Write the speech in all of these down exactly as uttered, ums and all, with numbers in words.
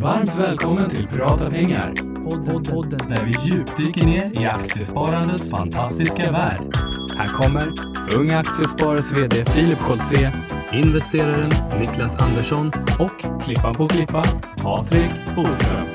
Varmt välkommen till Prata pengar, podden där vi djupdyker ner i aktiesparandets fantastiska värld. Här kommer unga aktiesparares vd Filip Scholze, investeraren Niklas Andersson och klippan på klippa Patrik Boström.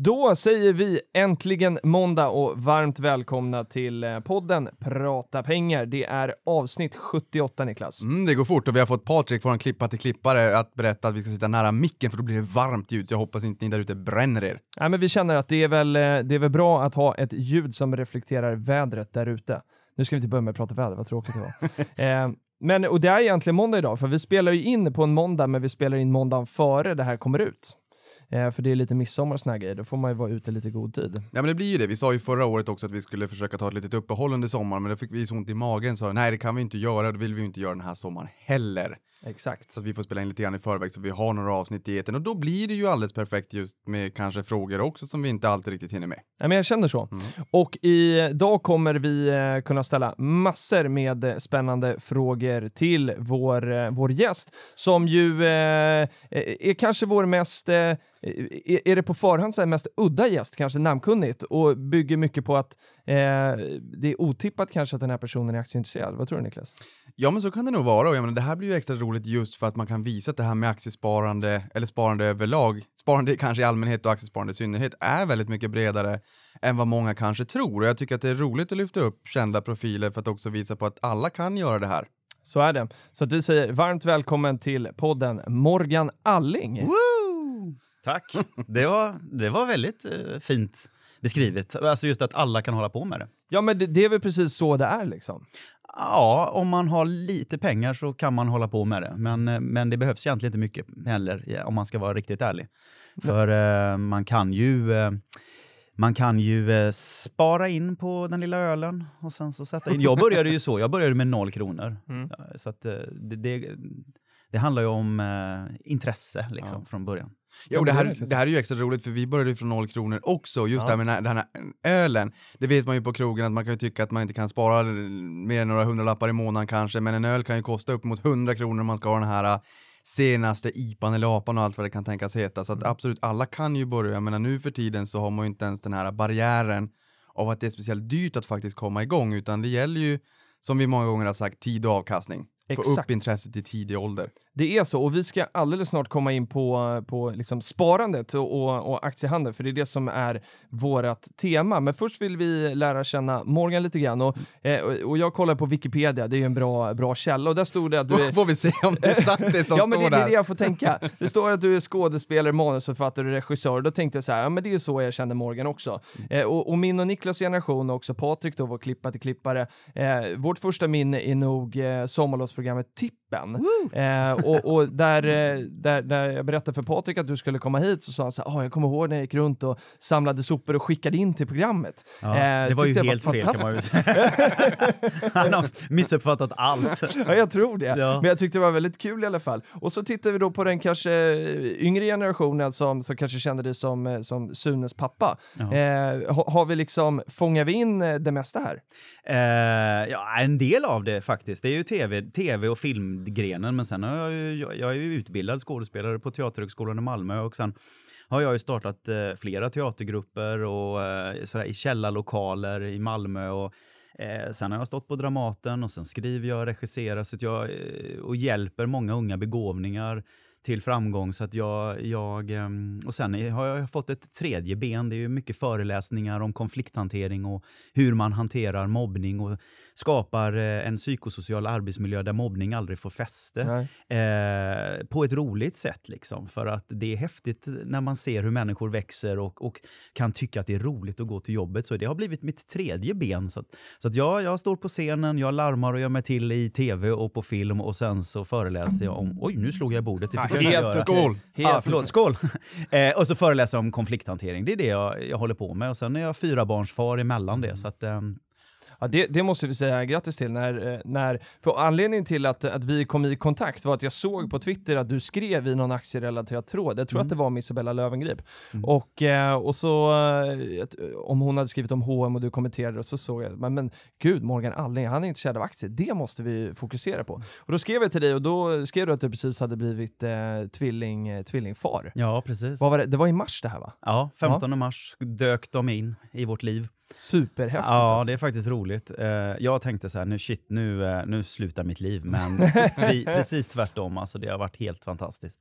Då säger vi äntligen måndag och varmt välkomna till podden Prata pengar. Det är avsnitt sjuttioåtta, Niklas. Mm, det går fort och vi har fått Patrik, vår klippa till klippare, att berätta att vi ska sitta nära micken för då blir det varmt ljud. Jag hoppas inte ni där ute bränner er. Nej, men vi känner att det är väl, det är väl bra att ha ett ljud som reflekterar vädret där ute. Nu ska vi inte börja med att prata väder, vad tråkigt det var. eh, men, och det är egentligen måndag idag för vi spelar ju in på en måndag men vi spelar in måndagen före det här kommer ut. Eh, för det är lite midsommar och såna grejer. Då får man ju vara ute lite god tid. Ja, men det blir ju det. Vi sa ju förra året också att vi skulle försöka ta ett litet uppehåll under sommaren. Men då fick vi så ont i magen. Så nej, det kan vi inte göra. Det vill vi inte göra den här sommaren heller. Exakt. Så att vi får spela in lite grann i förväg så vi har några avsnitt i eten. Och då blir det ju alldeles perfekt just med kanske frågor också som vi inte alltid riktigt hinner med. Ja, men jag känner så. Mm. Och idag kommer vi kunna ställa massor med spännande frågor till vår, vår gäst. Som ju eh, är kanske vår mest... Eh, Är det på förhand så här mest udda gäst, kanske namnkunnigt, och bygger mycket på att eh, det är otippat kanske att den här personen är aktieintresserad. Vad tror du, Niklas? Ja, men så kan det nog vara. Och jag menar, det här blir ju extra roligt just för att man kan visa att det här med aktiesparande eller sparande överlag, sparande kanske i allmänhet och aktiesparande i synnerhet, är väldigt mycket bredare än vad många kanske tror. Och jag tycker att det är roligt att lyfta upp kända profiler för att också visa på att alla kan göra det här. Så är det. Så att vi säger varmt välkommen till podden Morgan Alling. Woo! Tack. Det var, det var väldigt eh, fint beskrivet. Alltså just att alla kan hålla på med det. Ja, men det, det är väl precis så det är liksom. Ja, om man har lite pengar så kan man hålla på med det. Men, men det behövs egentligen inte mycket heller om man ska vara riktigt ärlig. För eh, man kan ju... Eh, Man kan ju eh, spara in på den lilla ölen och sen så sätta in. Jag började ju så, jag började med noll kronor. Mm. Så att eh, det, det, det handlar ju om eh, intresse liksom, ja, från början. Jo, det här, det här är ju extra roligt för vi började ju från noll kronor också. Just ja. Det här med den här ölen, det vet man ju på krogen att man kan ju tycka att man inte kan spara mer än några hundralappar i månaden kanske. Men en öl kan ju kosta upp mot hundra kronor om man ska ha den här... senaste ipan eller apan och allt vad det kan tänkas heta. Så att absolut, alla kan ju börja. Jag menar, nu för tiden så har man ju inte ens den här barriären av att det är speciellt dyrt att faktiskt komma igång. Utan det gäller ju, som vi många gånger har sagt, tid och avkastning. Exakt. Få upp intresset i tidig ålder. Det är så, och vi ska alldeles snart komma in på, på liksom sparandet och, och, och aktiehandel, för det är det som är vårat tema. Men först vill vi lära känna Morgan lite grann. Och, eh, och jag kollar på Wikipedia, det är ju en bra, bra källa. Och där stod det att du är... Får vi se om det är sant det som ja, men står det, där? Ja, det är det jag får tänka. Det står att du är skådespelare, manusförfattare och regissör. Då tänkte jag så här, ja men det är ju så jag känner Morgan också. Eh, och, och min och Niklas generation, och också Patrik då, vår klippa till klippare. Eh, vårt första minne är nog eh, sommarlovsprogrammet Tippen. Eh, Och, och där, där, där jag berättade för Patrik att du skulle komma hit så sa han så här, ah, jag kommer ihåg när jag gick runt och samlade sopor och skickade in till programmet. Ja, eh, det var ju helt var fel, kan man ju säga. Han har missuppfattat allt. Ja, jag tror det. Ja. Men jag tyckte det var väldigt kul i alla fall. Och så tittar vi då på den kanske yngre generationen som, som kanske kände dig som, som Sunes pappa. Ja. Eh, har, har vi liksom, fångar vi in det mesta här? Eh, ja, en del av det faktiskt. Det är ju tv, tv och filmgrenen, men sen har jag Jag är ju utbildad skådespelare på Teaterhögskolan i Malmö och sen har jag ju startat flera teatergrupper och sådär i källarlokaler i Malmö och sen har jag stått på Dramaten och sen skriver jag och regisserar så att jag, och hjälper många unga begåvningar till framgång så att jag, jag och sen har jag fått ett tredje ben. Det är ju mycket föreläsningar om konflikthantering och hur man hanterar mobbning och skapar en psykosocial arbetsmiljö där mobbning aldrig får fäste eh, på ett roligt sätt liksom, för att det är häftigt när man ser hur människor växer och, och kan tycka att det är roligt att gå till jobbet, så det har blivit mitt tredje ben så att, så att jag, jag står på scenen, jag larmar och gör mig till i tv och på film och sen så föreläser jag om, oj nu slog jag bordet i Helt skål! Helt. Ah, förlåt, skål. eh, och så föreläsa om konflikthantering. Det är det jag, jag håller på med. Och sen är jag fyra barns far emellan det. Så att, eh, Ja, det, det måste vi säga grattis till. När, när, för anledningen till att, att vi kom i kontakt var att jag såg på Twitter att du skrev i någon aktierelaterad tråd. Jag tror mm. att det var med Isabella Löwengrip. Mm. Och, och så, om hon hade skrivit om H och M och du kommenterade, så såg jag, men, men gud, Morgan Alling, han är intresserad av aktier. Det måste vi fokusera på. Och då skrev jag till dig, och då skrev du att du precis hade blivit eh, tvilling, tvillingfar. Ja, precis. Vad var det? Det var i mars det här, va? Ja, femtonde ja. mars dök de in i vårt liv. Superhäftigt. Ja, alltså. Det är faktiskt roligt. Uh, jag tänkte så här, nu shit, nu, uh, nu slutar mitt liv. Men tvi, precis tvärtom, alltså det har varit helt fantastiskt.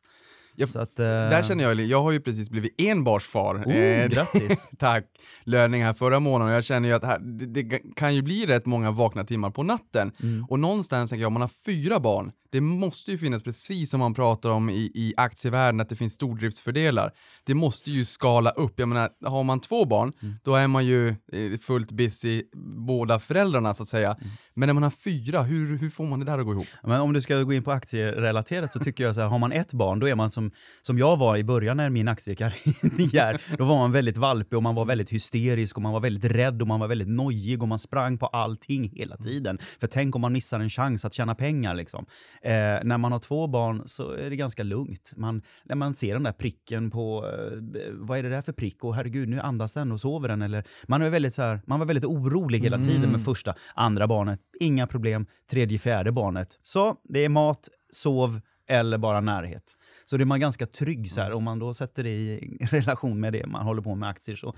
Jag, så att, uh, där känner jag, jag har ju precis blivit enbarnsfar. Oh, eh, grattis. Tack. Löning här förra månaden. Jag känner ju att här, det, det kan ju bli rätt många vakna timmar på natten. Mm. Och någonstans tänker jag, om man har fyra barn, det måste ju finnas, precis som man pratar om i, i aktievärlden, att det finns stordriftsfördelar. Det måste ju skala upp. Jag menar, har man två barn, mm. då är man ju fullt busy båda föräldrarna, så att säga. Mm. Men när man har fyra, hur, hur får man det där att gå ihop? Men om du ska gå in på aktierelaterat, så tycker jag så här, har man ett barn, då är man som, som jag var i början när min aktiekarriär. Då var man väldigt valpig, och man var väldigt hysterisk, och man var väldigt rädd, och man var väldigt nojig, och man sprang på allting hela tiden. För tänk om man missar en chans att tjäna pengar, liksom. Eh, när man har två barn så är det ganska lugnt. Man, när man ser den där pricken på, eh, vad är det där för prick? Och herregud, nu andas den och sover den. Eller, man, är väldigt så här, man var väldigt orolig hela tiden mm. med första, andra barnet. Inga problem, tredje, fjärde barnet. Så det är mat, sov eller bara närhet. Så det är man ganska trygg så här. Om man då sätter det i relation med det man håller på med aktier. Så,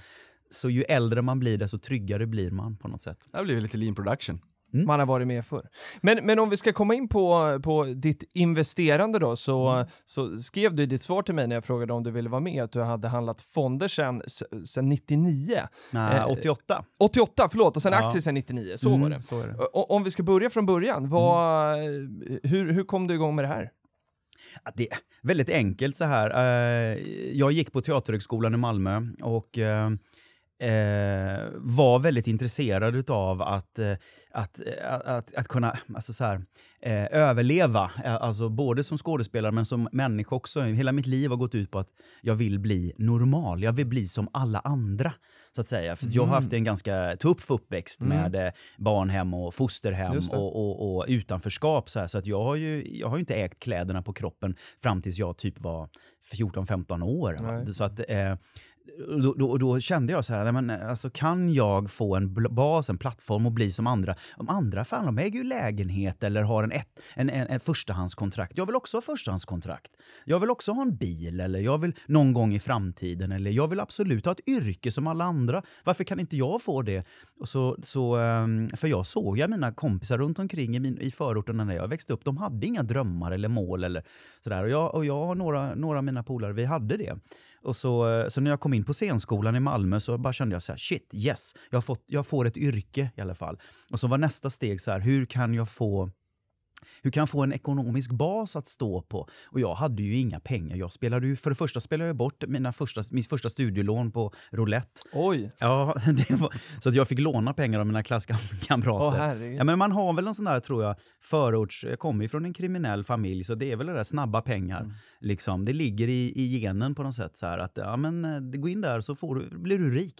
så ju äldre man blir, desto tryggare blir man på något sätt. Det blir lite lean production. Mm. Man har varit med förr. Men, men om vi ska komma in på, på ditt investerande då, så, mm. så skrev du i ditt svar till mig när jag frågade om du ville vara med att du hade handlat fonder sedan, sedan nittionio. Nej, eh, åttioåtta. åttioåtta, förlåt. Och sen ja. aktier sedan nittionio. Så mm, var det. Så är det. Och, om vi ska börja från början, vad, mm. hur, hur kom du igång med det här? Ja, det är väldigt enkelt så här. Jag gick på Teaterhögskolan i Malmö och... Eh, var väldigt intresserad utav att, eh, att, att, att, att kunna alltså så här, eh, överleva, alltså både som skådespelare men som människa också. Hela mitt liv har gått ut på att jag vill bli normal, jag vill bli som alla andra, så att säga. För mm. jag har haft en ganska tuff uppväxt mm. med eh, barnhem och fosterhem och, och, och utanförskap så här, så att jag har ju jag har ju inte ägt kläderna på kroppen fram tills jag typ var fjorton femton år. Nej. Så att eh, Då, då, då kände jag så här, nej men, alltså, kan jag få en bl- bas, en plattform och bli som andra? Om andra fan, de äger ju lägenhet eller har en, ett, en, en, en förstahandskontrakt. Jag vill också ha förstahandskontrakt. Jag vill också ha en bil, eller jag vill någon gång i framtiden, eller jag vill absolut ha ett yrke som alla andra. Varför kan inte jag få det? Och så, så, för jag såg jag mina kompisar runt omkring i, min, i förorten när jag växte upp. De hade inga drömmar eller mål eller sådär. Och jag och jag, några, några av mina polare, vi hade det. Och så, så när jag kom in på scenskolan i Malmö så bara kände jag så här, shit, yes, jag har fått, jag får ett yrke i alla fall. Och så var nästa steg så här, hur kan jag få, hur kan jag få en ekonomisk bas att stå på? Och jag hade ju inga pengar. Jag spelade ju, för det första spelade jag bort mina första, min första studielån på roulette. Oj! Ja, det var, så att jag fick låna pengar av mina klasskamrater. Åh, ja, men man har väl en sån där, tror jag, förorts... Jag kommer ju från en kriminell familj, så det är väl det där snabba pengar. Mm. Liksom. Det ligger i, i genen på något sätt. Så här, att, ja, men gå in där så får du, blir du rik.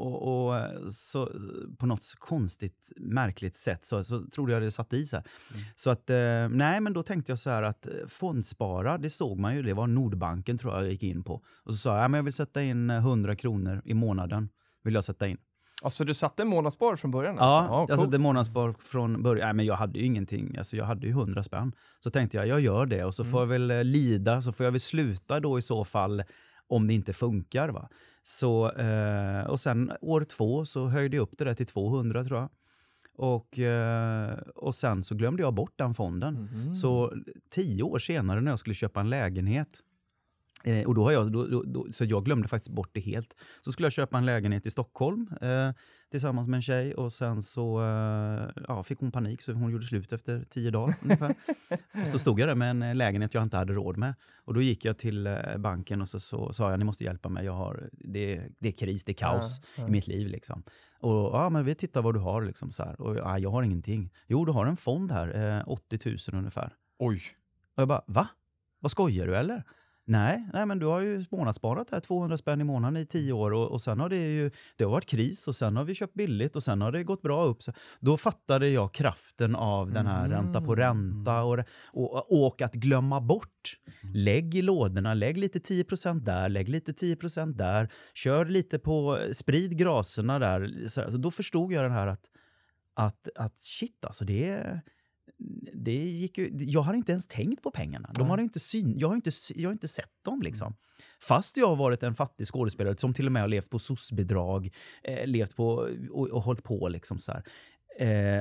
Och, och så på något konstigt, märkligt sätt så, så trodde jag det satt i så här. Mm. Så att, eh, nej men då tänkte jag så här att fondspara, det såg man ju, det var Nordbanken tror jag jag gick in på. Och så sa jag, ja, men jag vill sätta in hundra kronor i månaden, vill jag sätta in. Alltså du satte en månadsspar från början? Alltså. Ja, oh, jag satte en månadsspar från början. Nej, men jag hade ju ingenting. Alltså, jag hade ju hundra spänn. Så tänkte jag, jag gör det och så mm. får jag väl lida, så får jag väl sluta då i så fall. Om det inte funkar, va. Så, eh, och sen år två så höjde jag upp det där till tvåhundra tror jag. Och, eh, och sen så glömde jag bort den fonden. Mm. Så tio år senare när jag skulle köpa en lägenhet. Eh, och då har jag, då, då, då, så jag glömde faktiskt bort det helt. Så skulle jag köpa en lägenhet i Stockholm eh, tillsammans med en tjej. Och sen så eh, ja, fick hon panik så hon gjorde slut efter tio dagar ungefär. Så stod jag där med en lägenhet jag inte hade råd med. Och då gick jag till eh, banken och så, så sa jag, ni måste hjälpa mig. Jag har, det, det är kris, det är kaos ja, ja. i mitt liv liksom. Och ja, men vi tittar vad du har liksom så här. Och ja, jag har ingenting. Jo, du har en fond här, eh, åttio tusen ungefär. Oj. Och jag bara, va? Vad skojar du eller? Nej, nej, men du har ju månadssparat här tvåhundra spänn i månaden i tio år och, och sen har det ju, det har varit kris och sen har vi köpt billigt och sen har det gått bra upp. Så då fattade jag kraften av den här mm. ränta på ränta och, och, och att glömma bort. Lägg i lådorna, lägg lite tio procent där, lägg lite tio procent där, kör lite på, sprid graserna där. Så, så då förstod jag den här att, att, att shit alltså det är... Det gick ju, jag har inte ens tänkt på pengarna. De har inte syn, jag har inte jag har inte sett dem liksom. Fast jag har varit en fattig skådespelare som till och med har levt på socialbidrag, eh, levt på och, och hållit på liksom så här.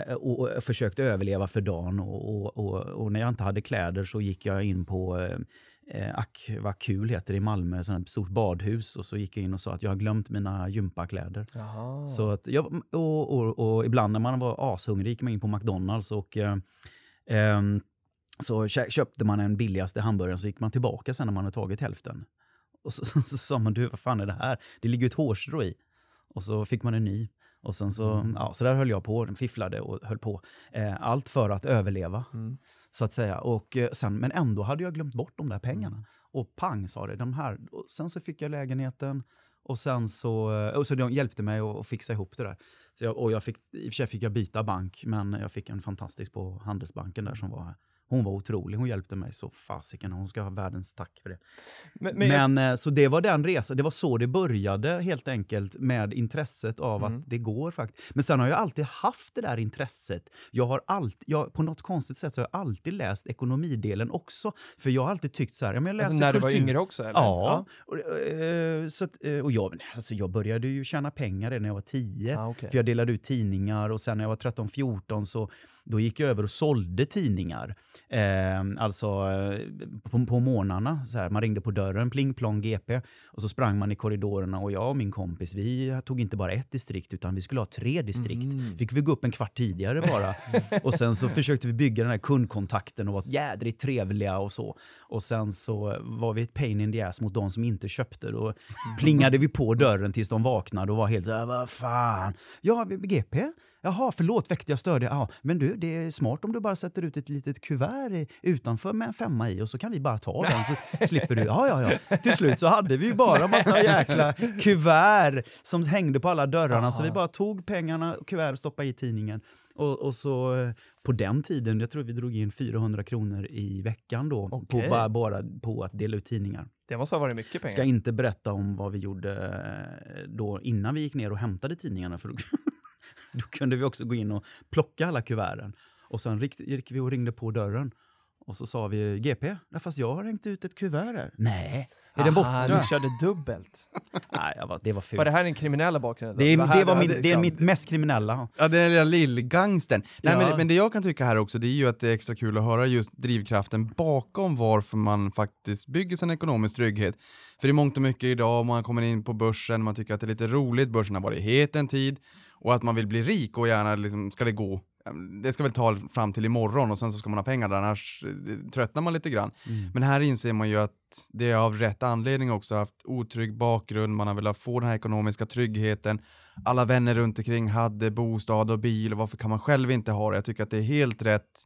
Eh, och, och försökt överleva för dagen och, och, och, och när jag inte hade kläder så gick jag in på eh, Akvakul heter det i Malmö, ett stort badhus, och så gick jag in och sa att jag har glömt mina gympakläder. Jaha. Så att jag, och, och, och ibland när man var ashungrig gick man in på McDonalds och eh, eh, så köpte man en billigaste hamburgaren, så gick man tillbaka sen när man hade tagit hälften och så, så, så sa man, du vad fan är det här, det ligger ju ett hårstrå i, och så fick man en ny. Och sen så, mm. ja, så där höll jag på, den fifflade och höll på. Eh, allt för att överleva, mm. så att säga. Och sen, men ändå hade jag glömt bort de där pengarna. Mm. Och pang, sa det, de här. Och sen så fick jag lägenheten. Och sen så, och så de hjälpte mig att, att fixa ihop det där. Så jag, och jag fick, i och för sig fick jag byta bank, men jag fick en fantastisk på Handelsbanken där som var här. Hon var otrolig, hon hjälpte mig så fasiken. Hon ska ha världens tack för det. Men, men, men jag... så det var den resan, det var så det började helt enkelt med intresset av mm. att det går faktiskt. Men sen har jag alltid haft det där intresset. Jag har alltid, jag, på något konstigt sätt så har jag alltid läst ekonomidelen också. För jag har alltid tyckt så här. Ja, men jag läser alltså när kultur. Du var yngre också? Eller? Ja. ja. Och, så att, och jag, alltså jag började ju tjäna pengar redan när jag var tio. Ah, okay. För jag delade ut tidningar och sen när jag var tretton fjorton så då gick jag över och sålde tidningar. Eh, alltså eh, på, på månaderna så här, man ringde på dörren, pling plong G P, och så sprang man i korridorerna, och jag och min kompis, vi tog inte bara ett distrikt utan vi skulle ha tre distrikt. Mm. Fick vi gå upp en kvart tidigare bara och sen så försökte vi bygga den här kundkontakten och var jädrigt trevliga och så, och sen så var vi ett pain in the ass mot de som inte köpte. Då plingade vi på dörren tills de vaknade och var helt så här, vad fan, ja G P, jaha förlåt väckte jag störde, ja men du, det är smart om du bara sätter ut ett litet kuvert utanför med en femma i och så kan vi bara ta den så slipper du. Ja, ja, ja. Till slut så hade vi ju bara massa jäkla kuvert som hängde på alla dörrarna. Aha. Så vi bara tog pengarna, kuvert, och stoppade i tidningen. Och, och så på den tiden, jag tror vi drog in fyrahundra kronor i veckan då. Okay. På, bara, bara på att dela ut tidningar. Det måste ha varit mycket pengar. Ska inte berätta om vad vi gjorde då innan vi gick ner och hämtade tidningarna. För då, då kunde vi också gå in och plocka alla kuverten. Och sen gick vi och ringde på dörren. Och så sa vi, G P, fast jag har hängt ut ett kuvert här. Nej, är den borta? Aha, du körde dubbelt. Nej, jag var, det var fult. Var det här en kriminella bakgrund? Det är, det var det var min, det är mitt mest kriminella. Ja, det är den lilla lillgangsten. Nej, ja. men, men det jag kan tycka här också, det är ju att det är extra kul att höra just drivkraften bakom varför man faktiskt bygger sin ekonomisk trygghet. För det är mångt och mycket idag, man kommer in på börsen, man tycker att det är lite roligt, börsen har varit het en tid. Och att man vill bli rik och gärna liksom, ska det gå. Det ska väl ta fram till imorgon och sen så ska man ha pengar där, annars tröttnar man lite grann. Mm. Men här inser man ju att det är av rätt anledning också, haft otrygg bakgrund, man har velat få den här ekonomiska tryggheten. Alla vänner runt omkring hade bostad och bil, och varför kan man själv inte ha det? Jag tycker att det är helt rätt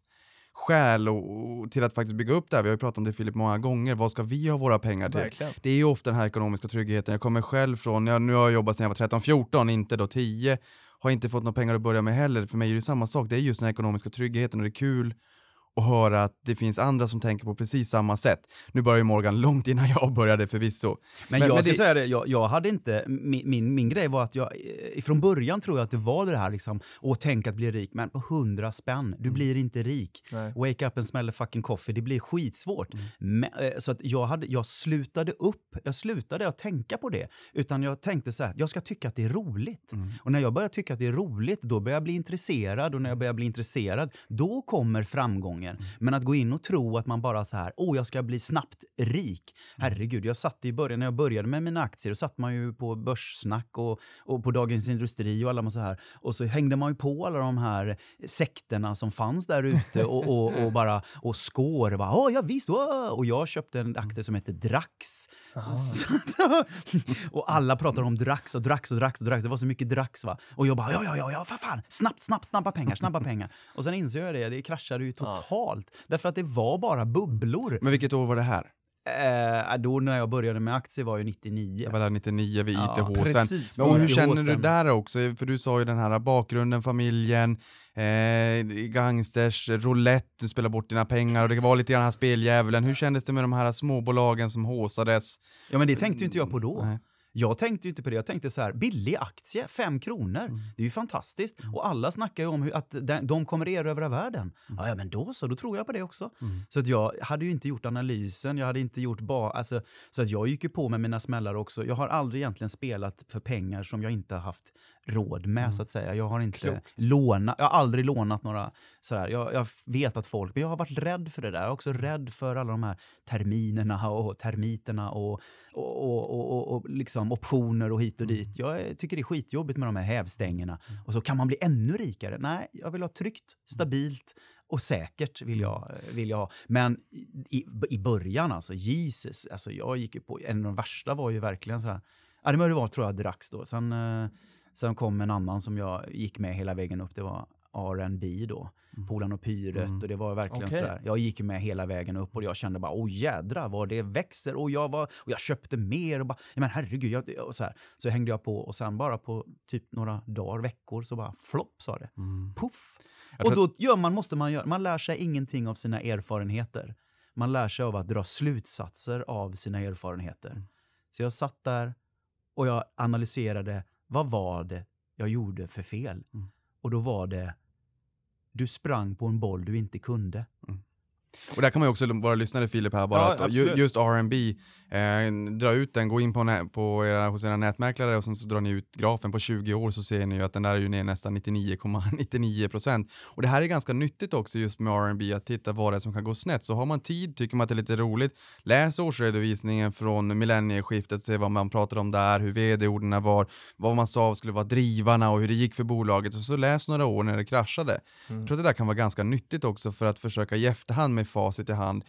skäl och, och till att faktiskt bygga upp det här. Vi har ju pratat om det, Filip, många gånger. Vad ska vi ha våra pengar till? Verkligen. Det är ju ofta den här ekonomiska tryggheten. Jag kommer själv från, jag, nu har jag jobbat sedan jag var tretton fjorton, inte då tio. Har inte fått några pengar att börja med heller. För mig är det samma sak. Det är just den ekonomiska tryggheten. Och det är kul att höra att det finns andra som tänker på precis samma sätt. Nu börjar ju Morgan långt innan jag började förvisso. Men, men jag men det... säga det. Jag, jag hade inte... Min, min, min grej var att jag... Från början tror jag att det var det här liksom. Åh, tänk att bli rik. Men på hundra spänn. Du blir inte rik. Nej. Wake up and smell fucking coffee. Det blir skitsvårt. Mm. Men, så att jag, hade, jag slutade upp. Jag slutade att tänka på det. Utan jag tänkte så här. Jag ska tycka att det är roligt. Mm. Och när jag börjar tycka att det är roligt. Då börjar jag bli intresserad. Och när jag börjar bli intresserad. Då kommer framgången. Men att gå in och tro att man bara så här, åh jag ska bli snabbt rik. Herregud, jag satt i början, när jag började med mina aktier, och satt man ju på Börssnack och, och på Dagens Industri och alla man så här. Och så hängde man ju på alla de här sekterna som fanns där ute och, och, och bara, och skår. Bara, åh ja visst, åh! Och jag köpte en aktie som heter Drax. Ah. Så, och alla pratade om Drax och Drax och Drax och Drax. Det var så mycket Drax va. Och jag bara, ja ja ja, ja fan, fan, snabbt, snabbt, snabba pengar, snabba pengar. Och sen insåg jag det, det kraschade ju totalt. Ah. Därför att det var bara bubblor. Men vilket år var det här? Eh, då när jag började med aktier var ju nittionio. Jag var där nittionio vid ja, I T H. Precis, men, och hur känner du där också? För du sa ju den här bakgrunden, familjen, eh, gangsters, roulette, du spelar bort dina pengar och det var lite grann den här speljävlen. Hur kändes det med de här småbolagen som håsades? Ja, men det tänkte ju inte jag på då. Nej. Jag tänkte ju inte på det. Jag tänkte så här, billig aktie, fem kronor. Mm. Det är ju fantastiskt. Mm. Och alla snackar ju om hur, att de, de kommer erövra världen. Mm. Ja, men då så, då tror jag på det också. Mm. Så att jag hade ju inte gjort analysen. Jag hade inte gjort bara, alltså, så att jag gick ju på med mina smällar också. Jag har aldrig egentligen spelat för pengar som jag inte har haft råd med, mm. så att säga. Jag har inte Klokt. lånat, jag har aldrig lånat några sådär. Jag, jag vet att folk, men jag har varit rädd för det där. Jag är också rädd för alla de här terminerna och termiterna och, och, och, och, och, och liksom optioner och hit och dit. Jag tycker det är skitjobbigt med de här hävstängerna. Och så kan man bli ännu rikare. Nej, jag vill ha tryggt, stabilt och säkert vill jag, vill jag ha. Men i, i början alltså, Jesus, alltså jag gick ju på, en av de värsta var ju verkligen så här. Ja, det var tror jag Drax då. Sen... Sen kom en annan som jag gick med hela vägen upp. Det var R and B då. Mm. Polan och Pyret. Mm. Och det var verkligen okay. sådär. Jag gick med hela vägen upp. Och jag kände bara, åh jädra vad det växer. Och jag, var, och jag köpte mer. Och bara, men herregud. Jag, och så, här. Så hängde jag på. Och sen bara på typ några dagar, veckor. Så bara flopp sa det. Mm. Puff. Och då gör man, måste man göra. Man lär sig ingenting av sina erfarenheter. Man lär sig av att dra slutsatser av sina erfarenheter. Mm. Så jag satt där. Och jag analyserade. Vad var det jag gjorde för fel? Mm. Och då var det, du sprang på en boll du inte kunde. Mm. Och där kan man ju också vara lyssnare, Filip, här bara. Ja, att ju, just R and B, eh, dra ut den, gå in på, nä- på era, hos era nätmäklare och sen så drar ni ut grafen på tjugo år så ser ni ju att den där är ju ner nästan nittionio komma nittionio procent. Och det här är ganska nyttigt också just med R and B, att titta vad det är som kan gå snett. Så har man tid, tycker man att det är lite roligt, läs årsredovisningen från millennieskiftet, se vad man pratade om där, hur vd-orden var, vad man sa skulle vara drivarna och hur det gick för bolaget, och så läs några år när det kraschade. Mm. Jag tror att det där kan vara ganska nyttigt också för att försöka i efterhand med i facit i hand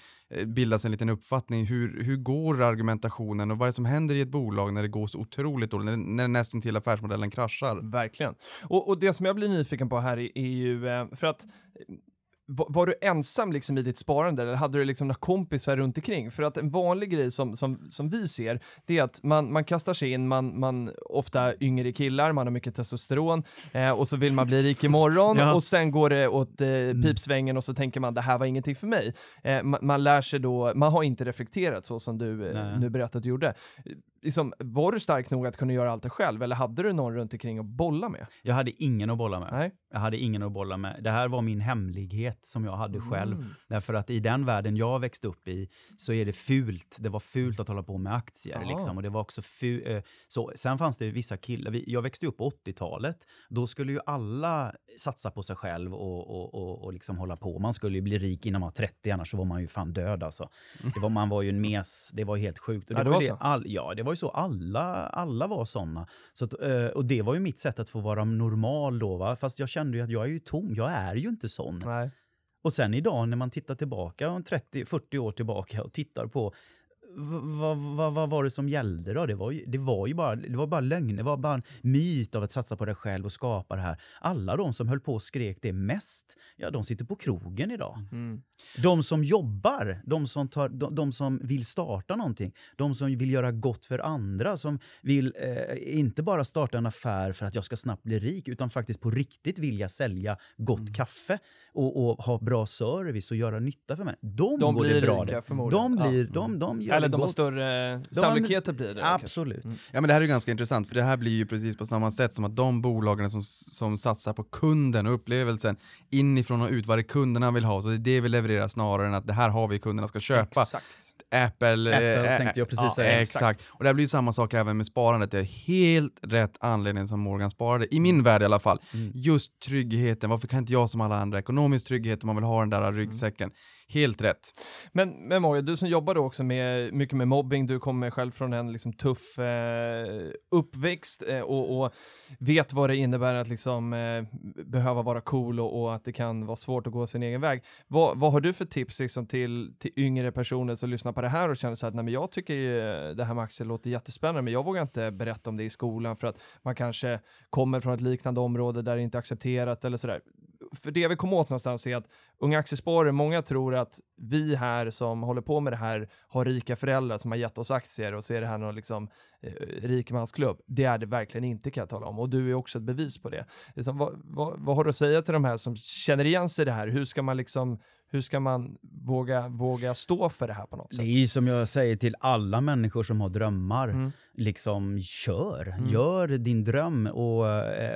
bildas en liten uppfattning. Hur, hur går argumentationen och vad är det som händer i ett bolag när det går så otroligt dåligt, när, när nästan till affärsmodellen kraschar? Verkligen. Och, och det som jag blir nyfiken på här är, är ju för att var, var du ensam liksom i ditt sparande eller hade du liksom några kompisar runt omkring? För att en vanlig grej som, som, som vi ser, det är att man, man kastar sig in, man, man ofta yngre killar, man har mycket testosteron eh, och så vill man bli rik imorgon ja. Och sen går det åt eh, pipsvängen och så tänker man, det här var ingenting för mig. Eh, man, man lär sig då, man har inte reflekterat så som du eh, nu berättade att du gjorde. Liksom, var du stark nog att kunna göra allt det själv eller hade du någon runt omkring att bolla med? Jag hade ingen att bolla med. Nej. Jag hade ingen att bolla med. Det här var min hemlighet som jag hade själv. Mm. Därför att i den världen jag växte upp i så är det fult. Det var fult att hålla på med aktier liksom. Och det var också ful. Så sen fanns det vissa killar. Jag växte upp på åttiotalet. Då skulle ju alla satsa på sig själv och, och, och, och liksom hålla på. Man skulle ju bli rik innan man var trettio, annars så var man ju fan död alltså. Det var, man var ju en mes. Det var helt sjukt. Och det ja, det var, var det. All, ja, det var ju så. Alla, alla var sådana. Så att, och det var ju mitt sätt att få vara normal då va? Fast jag kände ju att jag är ju tom. Jag är ju inte sån. Nej. Och sen idag när man tittar tillbaka trettio fyrtio år tillbaka och tittar på vad vad vad var det som gällde då? Det var ju, det var ju bara det var bara lögn, det var bara en myt av att satsa på dig själv och skapa det här. Alla de som höll på och skrek det mest, ja de sitter på krogen idag. Mm. De som jobbar, de som tar de, de som vill starta någonting, de som vill göra gott för andra, som vill eh, inte bara starta en affär för att jag ska snabbt bli rik utan faktiskt på riktigt vilja sälja gott mm. kaffe och, och ha bra service och göra nytta för mig. De, de går blir det bra. Rika, de blir ja. de de gör. Eller de har större de sannolikheter blir det. Absolut. Mm. Ja, men det här är ganska intressant för det här blir ju precis på samma sätt som att de bolagen som, som satsar på kunden och upplevelsen inifrån och ut vad det kunderna vill ha. Så det är det vi levererar snarare än att det här har vi kunderna ska köpa. Exakt. Apple. Apple äh, tänkte jag precis ja, säga. Exakt. Och det här blir ju samma sak även med sparandet. Det är helt rätt anledning som Morgan sparade. I min värld i alla fall. Mm. Just tryggheten. Varför kan inte jag som alla andra ekonomisk trygghet om man vill ha den där ryggsäcken? Mm. Helt rätt. Men, men Morgan, du som jobbar då också med, mycket med mobbing, du kommer själv från en liksom tuff eh, uppväxt eh, och, och vet vad det innebär att liksom, eh, behöva vara cool och, och att det kan vara svårt att gå sin egen väg. Vad, vad har du för tips liksom, till, till yngre personer som lyssnar på det här och känner så här att nej, men jag tycker ju, det här med aktier låter jättespännande men jag vågar inte berätta om det i skolan för att man kanske kommer från ett liknande område där det inte är accepterat eller sådär. för det vi kom åt någonstans är att unga aktiesparare, många tror att vi här som håller på med det här har rika föräldrar som har gett oss aktier och ser det här någon liksom eh, rikemansklubb. Det är det verkligen inte, kan jag tala om. Och du är också ett bevis på det. Liksom, vad, vad, vad har du att säga till de här som känner igen sig i det här? Hur ska man liksom, hur ska man våga, våga stå för det här på något sätt? Det är som jag säger till alla människor som har drömmar. Mm. Liksom, kör. Mm. Gör din dröm. Och,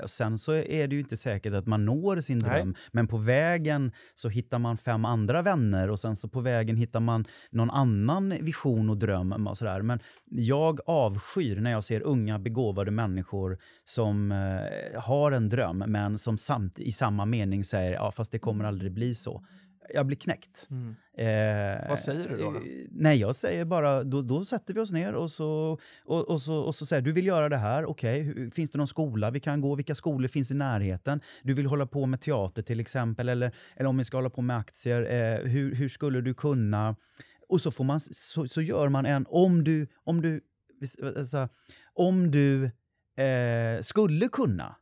och sen så är det ju inte säkert att man når sin dröm. Nej. Men på vägen så hittar man fem andra vänner. Och sen så på vägen hittar man någon annan vision och dröm. Och sådär. Men jag avskyr när jag ser unga begåvade människor som eh, har en dröm. Men som samt, i samma mening säger, ja fast det kommer aldrig bli så. Jag blir knäckt. Mm. Eh, Vad säger du då? då? Nej, jag säger bara, då, då sätter vi oss ner och så, och, och så, och så säger du vill göra det här, okej, okay, finns det någon skola vi kan gå, vilka skolor finns i närheten, du vill hålla på med teater till exempel, eller, eller om vi ska hålla på med aktier, eh, hur, hur skulle du kunna, och så får man, så, så gör man en, om du, om du, alltså, om du eh, skulle kunna,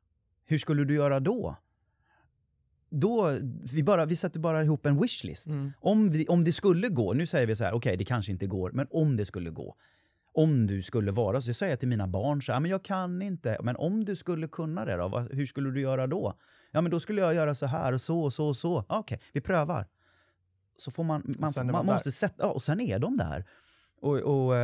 hur skulle du göra då? Då, vi, bara, vi sätter bara ihop en wishlist. Mm. Om, vi, om det skulle gå, nu säger vi så här, okej okay, det kanske inte går, men om det skulle gå. Om du skulle vara, så jag säger till mina barn så här, men jag kan inte, men om du skulle kunna det då, vad, hur skulle du göra då? Ja men då skulle jag göra så här och så och så och så. Okej, okay, vi prövar. Så får man, man, man, man måste sätta, ja, och sen är de där. Och, och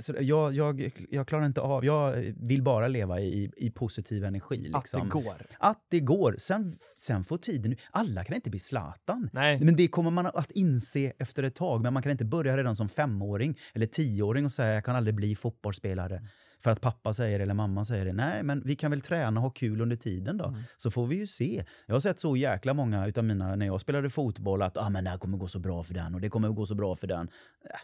så jag, jag, jag klarar inte av, jag vill bara leva i, i positiv energi. Liksom. Att det går. Att det går. Sen, sen får tiden, alla kan inte bli Zlatan. Nej. Men det kommer man att inse efter ett tag. Men man kan inte börja redan som femåring eller tioåring och säga jag kan aldrig bli fotbollsspelare. För att pappa säger det eller mamma säger det. Nej, men vi kan väl träna och ha kul under tiden då. Mm. Så får vi ju se. Jag har sett så jäkla många utav mina, när jag spelade fotboll, att ah, men det här kommer gå så bra för den och det kommer gå så bra för den.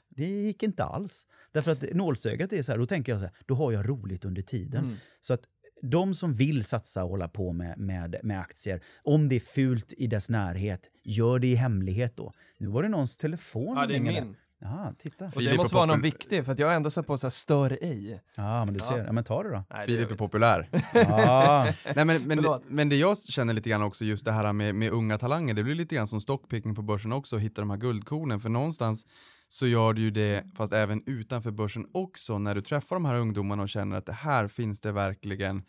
Det gick inte alls. Därför att nålsögat är så här, då tänker jag så här, då har jag roligt under tiden. Mm. Så att de som vill satsa och hålla på med, med, med aktier, om det är fult i dess närhet, gör det i hemlighet då. Nu var det någons telefon. Ja, det är min. Ja, titta. Och det måste vara någon viktig, för att jag har ändå sett på så här, stör ej. Ja, men du ser. Ja, men ta det då. Nej, Filip är populär. Ja. Nej, men, men, men det jag känner lite grann också, just det här med, med unga talanger, det blir lite grann som stockpicking på börsen också, hitta de här guldkornen, för någonstans så gör du ju det, fast även utanför börsen också, när du träffar de här ungdomarna och känner att det här finns det verkligen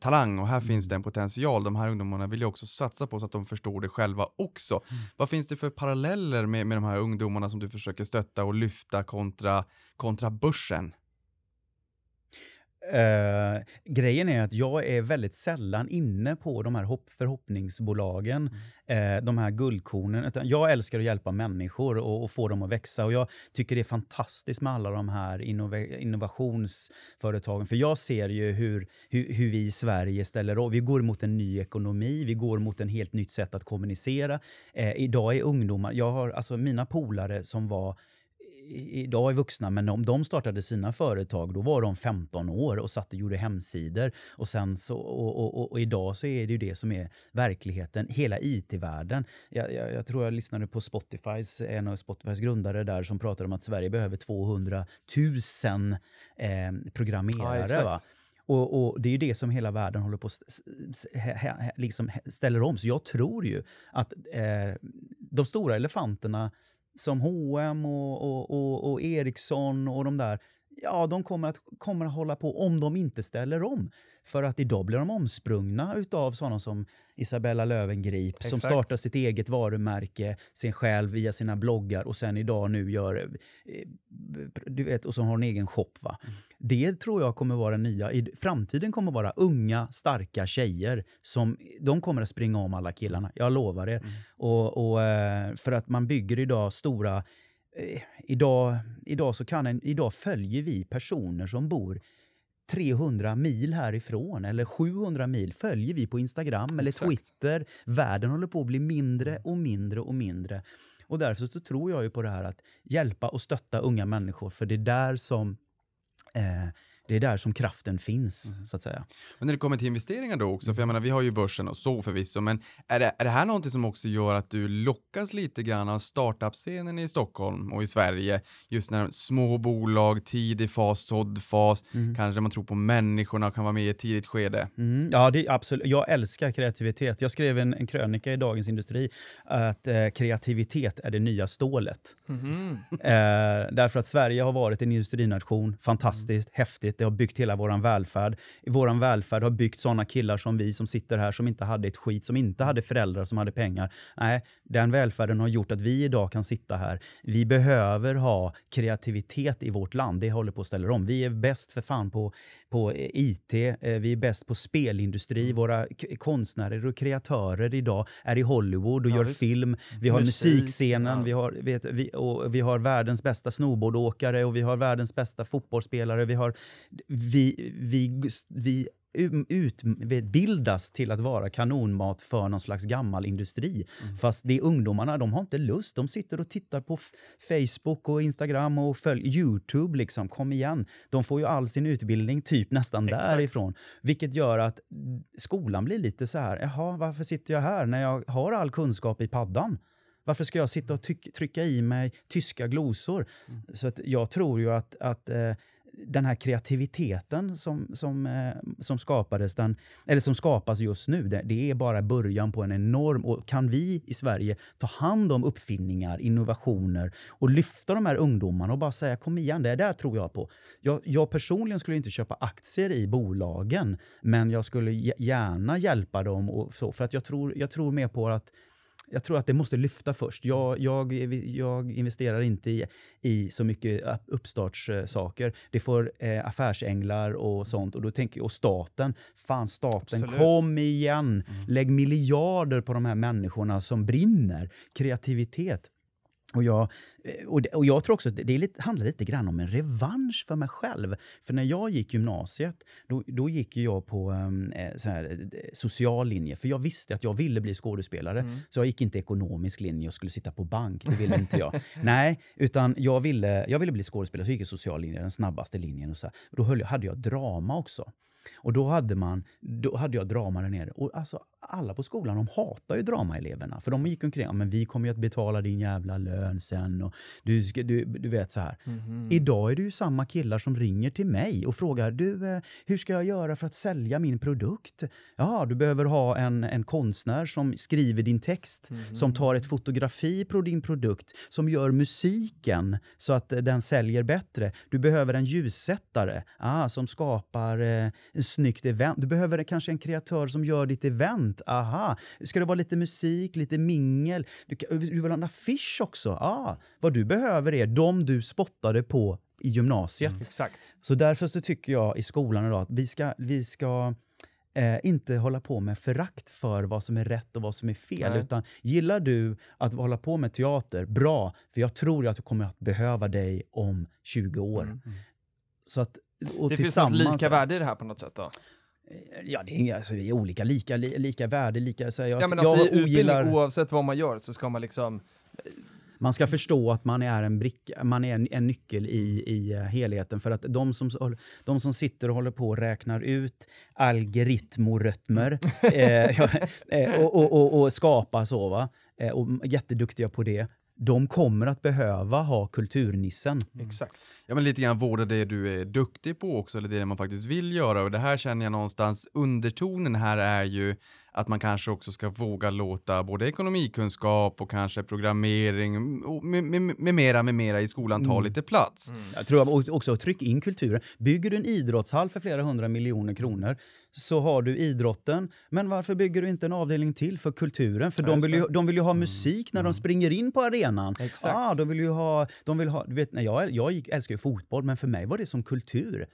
talang och här mm. finns det en potential. De här ungdomarna vill ju också satsa på så att de förstår det själva också. Mm. Vad finns det för paralleller med, med de här ungdomarna som du försöker stötta och lyfta kontra, kontra börsen? Uh, grejen är att jag är väldigt sällan inne på de här hopp- förhoppningsbolagen, mm. uh, de här guldkornen. Jag älskar att hjälpa människor och, och få dem att växa, och jag tycker det är fantastiskt med alla de här innov- innovationsföretagen, för jag ser ju hur, hur, hur vi i Sverige ställer om. Vi går mot en ny ekonomi, vi går mot en helt nytt sätt att kommunicera. Uh, idag är ungdomar, jag har alltså mina polare som var idag är vuxna, men om de startade sina företag, då var de femton år och satt och gjorde hemsidor, och sen så, och, och, och idag så är det ju det som är verkligheten, hela I T-världen. Jag, jag, jag tror jag lyssnade på Spotifys, en av Spotifys grundare där, som pratade om att Sverige behöver tvåhundratusen eh, programmerare. Ja, va? Och, och det är ju det som hela världen håller på att liksom ställer om. Så jag tror ju att eh, de stora elefanterna som H och M och, och, och, och Ericsson och de där, ja, de kommer att, kommer att hålla på om de inte ställer om. För att idag blir de omsprungna utav sådana som Isabella Löwengrip. Exakt. Som startar sitt eget varumärke, sin själv via sina bloggar, och sen idag nu gör, du vet, och så har en egen shop, va. Mm. Det tror jag kommer vara nya, i framtiden kommer vara unga, starka tjejer som, de kommer att springa om alla killarna, jag lovar er. Mm. Och, och för att man bygger idag stora, Idag, idag, så kan en, idag följer vi personer som bor trehundra mil härifrån, eller sjuhundra mil följer vi på Instagram eller Exakt. Twitter. Världen håller på att bli mindre och mindre och mindre. Och därför så tror jag ju på det här att hjälpa och stötta unga människor, för det är där som eh, det är där som kraften finns, mm. så att säga. Men när det kommer till investeringar då också, för jag menar vi har ju börsen och så förvisso, men är det, är det här någonting som också gör att du lockas lite grann av startup-scenen i Stockholm och i Sverige, just när små bolag, tidig fas, sådd fas, mm. kanske man tror på människorna och kan vara med i ett tidigt skede? Mm. Ja, det är absolut. Jag älskar kreativitet. Jag skrev en, en krönika i Dagens Industri att eh, kreativitet är det nya stålet. Mm. Eh, därför att Sverige har varit en industrination, fantastiskt, mm. häftigt, det har byggt hela våran välfärd. Våran välfärd har byggt sådana killar som vi som sitter här som inte hade ett skit, som inte hade föräldrar, som hade pengar. Nej, den välfärden har gjort att vi idag kan sitta här. Vi behöver ha kreativitet i vårt land, det håller på att ställa om. Vi är bäst för fan på, på I T, vi är bäst på spelindustri, våra k- konstnärer och kreatörer idag är i Hollywood och ja, gör visst. film, vi har Musik, musikscenen, ja. vi, har, vet, vi, och vi har världens bästa snowboardåkare och vi har världens bästa fotbollsspelare, vi har vi, vi, vi utbildas till att vara kanonmat för någon slags gammal industri. Mm. Fast det är ungdomarna, de har inte lust. De sitter och tittar på Facebook och Instagram och följer YouTube liksom. Kom igen. De får ju all sin utbildning typ nästan Exakt. därifrån. Vilket gör att skolan blir lite så här, jaha, varför sitter jag här när jag har all kunskap i paddan? Varför ska jag sitta och ty- trycka i mig tyska glosor? Mm. Så att jag tror ju att, att eh, den här kreativiteten som, som, eh, som skapades den, eller som skapas just nu, det, det är bara början på en enorm, och kan vi i Sverige ta hand om uppfinningar, innovationer och lyfta de här ungdomarna och bara säga kom igen, det där tror jag på. Jag, jag personligen skulle inte köpa aktier i bolagen, men jag skulle gärna hjälpa dem och så, för att jag tror, jag tror mer på att Jag tror att det måste lyfta först. Jag, jag, jag investerar inte i, i så mycket uppstartssaker. Det får eh, affärsänglar och sånt. Och då tänker jag, och staten. Fan, staten, Absolut. kom igen. Mm. Lägg miljarder på de här människorna som brinner. Kreativitet. Och jag, och, det, och jag tror också att det är lite, handlar lite grann om en revansch för mig själv. För när jag gick gymnasiet, då, då gick jag på um, sån här, social linje. För jag visste att jag ville bli skådespelare. Mm. Så jag gick inte ekonomisk linje och skulle sitta på bank. Det ville inte jag. Nej, utan jag ville, jag ville bli skådespelare. Så jag gick social linje, den snabbaste linjen. Och så här. Då höll jag, hade jag drama också. Och då hade man, då hade jag drama där nere. Och alltså alla på skolan, de hatar ju dramaeleverna. För de gick omkring, men vi kommer ju att betala din jävla lön sen. Och du, du, du vet så här. Mm-hmm. Idag är det ju samma killar som ringer till mig och frågar, du, hur ska jag göra för att sälja min produkt? Ja, du behöver ha en, en konstnär som skriver din text. Mm-hmm. Som tar ett fotografi på din produkt. Som gör musiken så att den säljer bättre. Du behöver en ljussättare ah, som skapar... Eh, snyggt event. Du behöver kanske en kreatör som gör ditt event. Aha. Ska det vara lite musik, lite mingel? Du, du vill ha en affisch också. Ah. Vad du behöver är de du spottade på i gymnasiet. Mm, exakt. Så därför så tycker jag i skolan idag att vi ska, vi ska eh, inte hålla på med förakt för vad som är rätt och vad som är fel. Nej. Utan gillar du att hålla på med teater? Bra. För jag tror att du kommer att behöva dig om tjugo år. Mm. Mm. Så att Och det finns något lika värde i det här på något sätt då? Ja, det är inga, alltså, det är olika, lika, li, lika värde, lika... Så jag, ja, men alltså, jag i ogillar... oavsett vad man gör så ska man liksom... Man ska förstå att man är en bricka, man är en, en nyckel i, i helheten. För att de som, de som sitter och håller på och räknar ut algoritmorötmer eh, och, och, och, och skapar så, va? Eh, och jätteduktiga på det. De kommer att behöva ha kulturnissen. Mm. Exakt. Ja, men lite grann vårda det du är duktig på också, eller det man faktiskt vill göra. Och det här känner jag någonstans, undertonen här är ju att man kanske också ska våga låta både ekonomikunskap och kanske programmering och med, med, med mera, med mera i skolan ta mm. lite plats. Mm. Jag tror också, tryck in kulturen. Bygger du en idrottshall för flera hundra miljoner kronor så har du idrotten. Men varför bygger du inte en avdelning till för kulturen? För ja, de, vill ju, de vill ju ha musik när mm. de springer in på arenan. Exakt. Ah, de vill ju ha... De vill ha du vet, nej, jag jag gick, älskar ju fotboll, men för mig var det som kultur.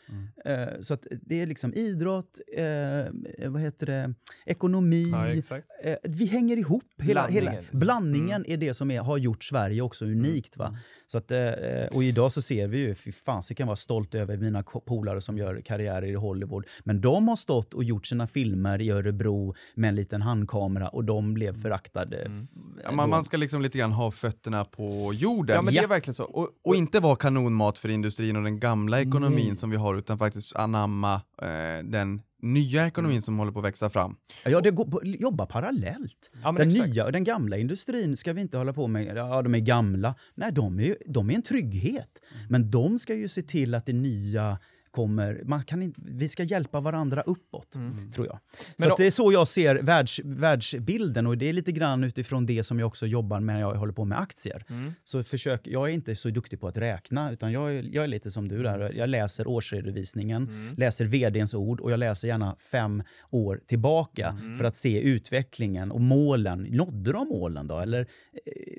Mm. Uh, så att det är liksom idrott, uh, vad heter det, ekonomi, ekonomi. Ja, exakt. Eh, vi hänger ihop. Hela, blandningen, hela, blandningen mm. är det som är, har gjort Sverige också unikt. Va? Så att, eh, och idag så ser vi ju, fy fan, så kan jag vara stolt över mina polare som gör karriärer i Hollywood. Men de har stått och gjort sina filmer i Örebro med en liten handkamera och de blev föraktade. Mm. Ja, man, man ska liksom lite grann ha fötterna på jorden. Ja, men ja. Det är verkligen så. Och, och inte vara kanonmat för industrin och den gamla ekonomin mm. som vi har, utan faktiskt anamma eh, den nya ekonomin mm. som håller på att växa fram. Ja, det går, jobba parallellt. Ja, den exakt. Nya och den gamla industrin ska vi inte hålla på med. Ja, de är gamla. Nej, de är, de är en trygghet. Mm. Men de ska ju se till att det nya kommer. Man kan inte, vi ska hjälpa varandra uppåt, mm. tror jag. Men så då, att det är så jag ser världs, världsbilden, och det är lite grann utifrån det som jag också jobbar med när jag håller på med aktier. Mm. Så försök, jag är inte så duktig på att räkna, utan jag, jag är lite som du där. Jag läser årsredovisningen, mm. läser vdns ord, och jag läser gärna fem år tillbaka mm. för att se utvecklingen och målen. Nådde de målen då? Eller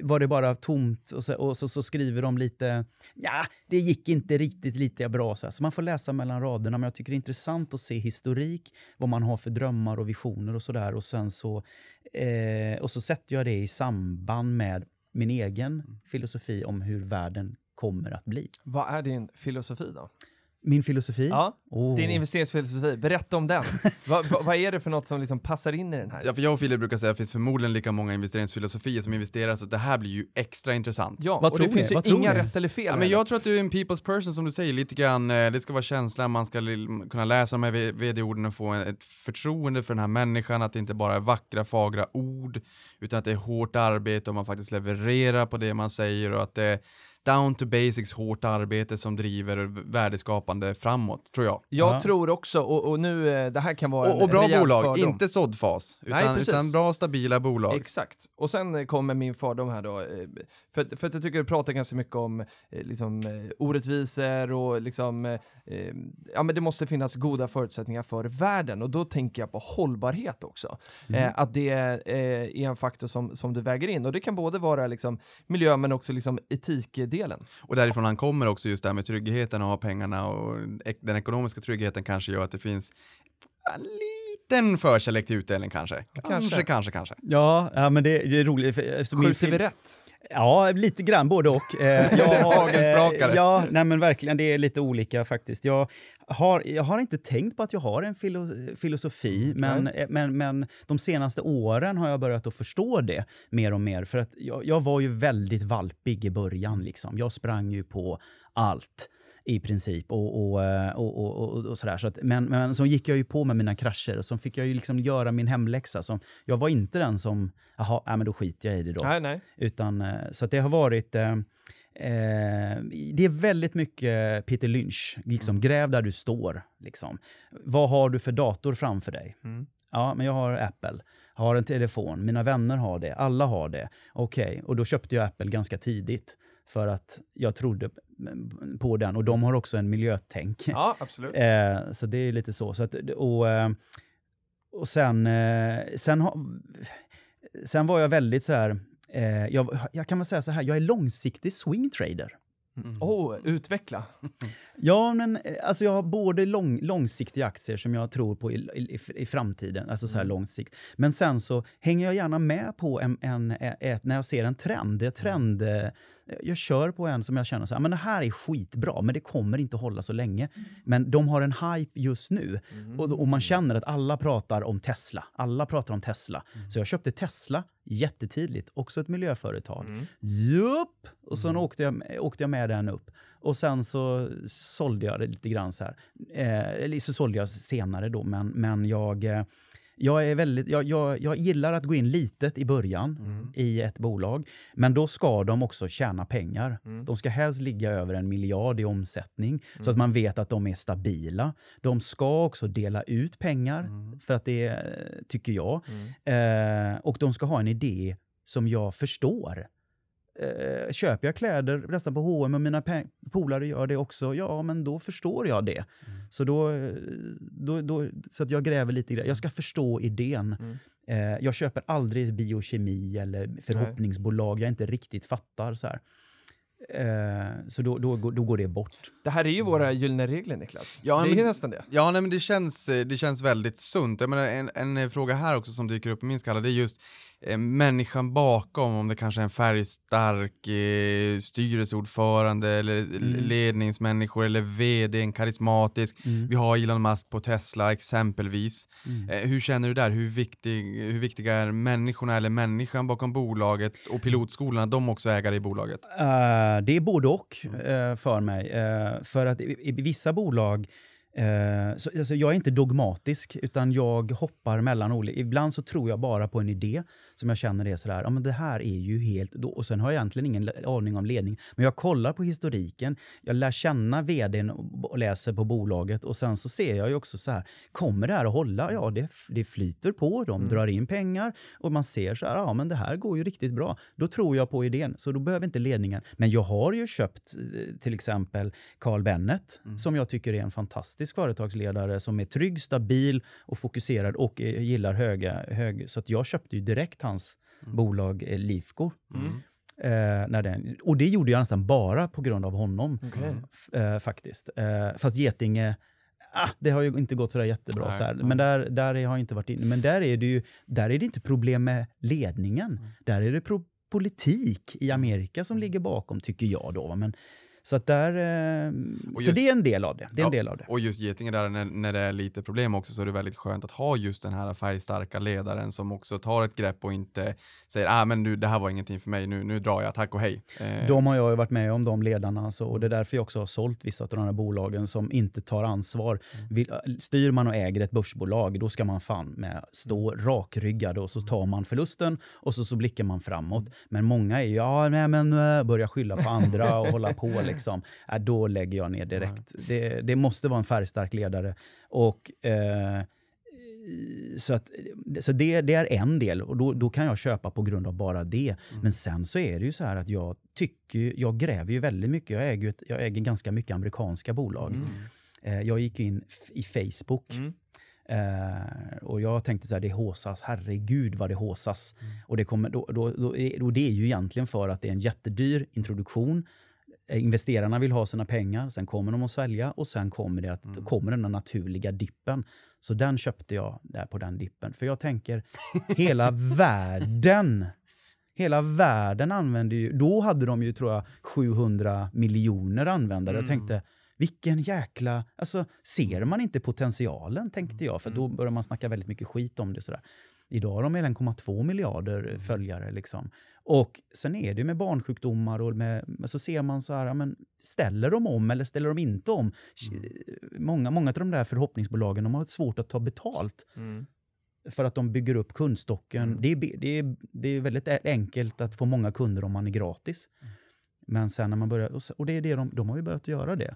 var det bara tomt? Och så, och så, så skriver de lite, ja, det gick inte riktigt lite bra. Så, här. Så man får läsa mellan raderna, men jag tycker det är intressant att se historik, vad man har för drömmar och visioner och sådär, och sen så eh, och så sätter jag det i samband med min egen filosofi om hur världen kommer att bli. Vad är din filosofi då? Min filosofi? Ja, oh. Din investeringsfilosofi. Berätta om den. Vad va, va är det för något som liksom passar in i den här? Ja, för jag och Filip brukar säga att det finns förmodligen lika många investeringsfilosofier som investerar, så det här blir ju extra intressant. Ja, vad och tror det ni? Finns vad ju inga ni? Rätt eller fel. Ja, men jag tror att du är en people's person, som du säger, lite grann. Det ska vara känslan, man ska li- kunna läsa de här vd-orden och få ett förtroende för den här människan, att det inte bara är vackra, fagra ord, utan att det är hårt arbete och man faktiskt levererar på det man säger, och att det down to basics, hårt arbete som driver värdeskapande framåt, tror jag. Jag uh-huh. tror också, och, och nu det här kan vara och, och bra bolag, fördom. Inte såddfas, utan, nej, utan bra, stabila bolag. Exakt. Och sen kommer min fördom här då, för, för att jag tycker du pratar ganska mycket om liksom orättvisor och liksom, ja, men det måste finnas goda förutsättningar för världen, och då tänker jag på hållbarhet också. Mm. Att det är en faktor som, som du väger in, och det kan både vara liksom miljö, men också liksom etik delen. Och därifrån han kommer också just det här med tryggheten och ha pengarna, och ek- den ekonomiska tryggheten kanske gör att det finns en liten förkärlek till utdelning kanske. Kanske, kanske, kanske. kanske. Ja, ja, men det, det är roligt. Skjuter vi rätt? Ja, lite grann, både och. Eh, jag har, eh, ja, nej men verkligen, det är lite olika faktiskt. Jag har, jag har inte tänkt på att jag har en filo- filosofi, men, eh, men, men de senaste åren har jag börjat att förstå det mer och mer. För att jag, jag var ju väldigt valpig i början, liksom. Jag sprang ju på allt i princip och, och, och, och, och, och sådär. Så att, men, men så gick jag ju på med mina krascher, så fick jag ju liksom göra min hemläxa. Så jag var inte den som, jaha, nej, men då skiter jag i det då. Nej, nej. Utan, så att det har varit... Eh, Eh, det är väldigt mycket Peter Lynch, liksom, mm. gräv där du står, liksom. Vad har du för dator framför dig? Mm. Ja, men jag har Apple, jag har en telefon, mina vänner har det, alla har det. Okej, okay. Och då köpte jag Apple ganska tidigt för att jag trodde på den, och de har också en miljötänk. Ja, absolut. Eh, så det är lite så, så att, och, och sen sen, ha, sen var jag väldigt så här. Jag, jag kan väl säga så här, jag är långsiktig swingtrader. Mm. Oh, utveckla. Ja, men alltså jag har både lång, långsiktiga aktier som jag tror på i, i, i framtiden, alltså så här mm. långsikt. Men sen så hänger jag gärna med på en, en, ett, när jag ser en trend, det är trend mm. jag kör på en som jag känner så här, men det här är skitbra, men det kommer inte hålla så länge. Mm. Men de har en hype just nu mm. och, och man känner att alla pratar om Tesla. Alla pratar om Tesla. Mm. Så jag köpte Tesla jättetidigt, också ett miljöföretag. Mm. Jupp! Och sen mm. åkte, jag, åkte jag med den upp. Och sen så sålde jag det lite grann så här. Eh, eller så sålde jag senare då, men, men jag... Eh, Jag, är väldigt, jag, jag, jag gillar att gå in litet i början mm. i ett bolag, men då ska de också tjäna pengar. Mm. De ska helst ligga över en miljard i omsättning mm. så att man vet att de är stabila. De ska också dela ut pengar mm. för att det tycker jag. Mm. Eh, och de ska ha en idé som jag förstår. Eh, köper jag kläder nästan på H och M och mina pe- polare gör det också, ja, men då förstår jag det. Mm. Så då, då, då så att jag gräver lite grann. Jag ska förstå idén. Mm. Eh, jag köper aldrig biokemi eller förhoppningsbolag jag inte riktigt fattar så här. Eh, så då, då, då går det bort. Det här är ju våra gyllene regler, Niklas. Ja, det är men, nästan det. Ja, nej, men det känns, det känns väldigt sunt. Jag menar, en, en fråga här också som dyker upp i min skalla, det är just eh, människan bakom, om det kanske är en färgstark eh, styrelseordförande eller mm. ledningsmänniskor eller vd, en karismatisk. Mm. Vi har Elon Musk på Tesla exempelvis. Mm. Eh, hur känner du där? Hur, viktig, hur viktiga är människorna eller människan bakom bolaget och pilotskolorna, de också ägare i bolaget? Uh. Det är både och för mig. För att i vissa bolag, så jag är inte dogmatisk utan jag hoppar mellan olika. Ibland så tror jag bara på en idé som jag känner är sådär, ja men det här är ju helt, och sen har jag egentligen ingen aning om ledning. Men jag kollar på historiken, jag lär känna vdn och läser på bolaget och sen så ser jag ju också så här, kommer det här att hålla? Ja, det, det flyter på, de mm. drar in pengar och man ser så här, ja men det här går ju riktigt bra. Då tror jag på idén, så då behöver inte ledningen. Men jag har ju köpt till exempel Carl Bennett mm. som jag tycker är en fantastisk företagsledare som är trygg, stabil och fokuserad och gillar höga, hög, så att jag köpte ju direkt hans mm. bolag eh, Livko. Mm. Eh, när den, och det gjorde jag nästan bara på grund av honom. Okay. f- eh, faktiskt. Eh, fast Getinge, ah, det har ju inte gått sådär jättebra. Nej, så här. Men där, där har jag inte varit inne. Men där är det ju där är det inte problem med ledningen. Mm. Där är det pro- politik i Amerika som ligger bakom, tycker jag då. Men Så, att där, just, så det är en del av det. det, är ja, en del av det. Och just Getinge där, när, när det är lite problem också, så är det väldigt skönt att ha just den här färgstarka ledaren som också tar ett grepp och inte säger ah, men nu, det här var ingenting för mig, nu, nu drar jag, tack och hej. Eh. De har jag ju varit med om, de ledarna. Alltså, och det är därför jag också har sålt vissa av de här bolagen som inte tar ansvar. Vill, styr man och äger ett börsbolag, då ska man fan med stå rakryggad och så tar man förlusten och så, så blickar man framåt. Men många är ju, ja nej men börja skylla på andra och hålla på liksom. Liksom, äh, då lägger jag ner direkt. Det, det måste vara en färgstark ledare. Och, eh, så att, så det, det är en del. Och då, då kan jag köpa på grund av bara det. Mm. Men sen så är det ju så här att jag tycker, jag gräver ju väldigt mycket. Jag äger, ett, jag äger ganska mycket amerikanska bolag. Mm. Eh, jag gick in f- i Facebook. Mm. Uh, och jag tänkte så här, det håsas, herregud vad det håsas. Mm. Och det, kommer, då, då, då, då, det är ju egentligen för att det är en jättedyr introduktion. Investerarna vill ha sina pengar, sen kommer de att sälja och sen kommer, det att, mm. kommer den naturliga dippen. Så den köpte jag där på den dippen. För jag tänker, hela världen, hela världen använde ju, då hade de ju tror jag sjuhundra miljoner användare. Mm. Jag tänkte, vilken jäkla, alltså ser man inte potentialen, tänkte jag. För då börjar man snacka väldigt mycket skit om det sådär. Idag har de en komma två miljarder följare liksom. Och sen är det ju med barnsjukdomar och med, så ser man så här, men ställer de om eller ställer de inte om? Mm. Många, många av de där förhoppningsbolagen, de har svårt att ta betalt mm. för att de bygger upp kundstocken. Mm. Det, är, det, är, det är väldigt enkelt att få många kunder om man är gratis. Mm. Men sen när man börjar, och det är det de, de har ju börjat göra det.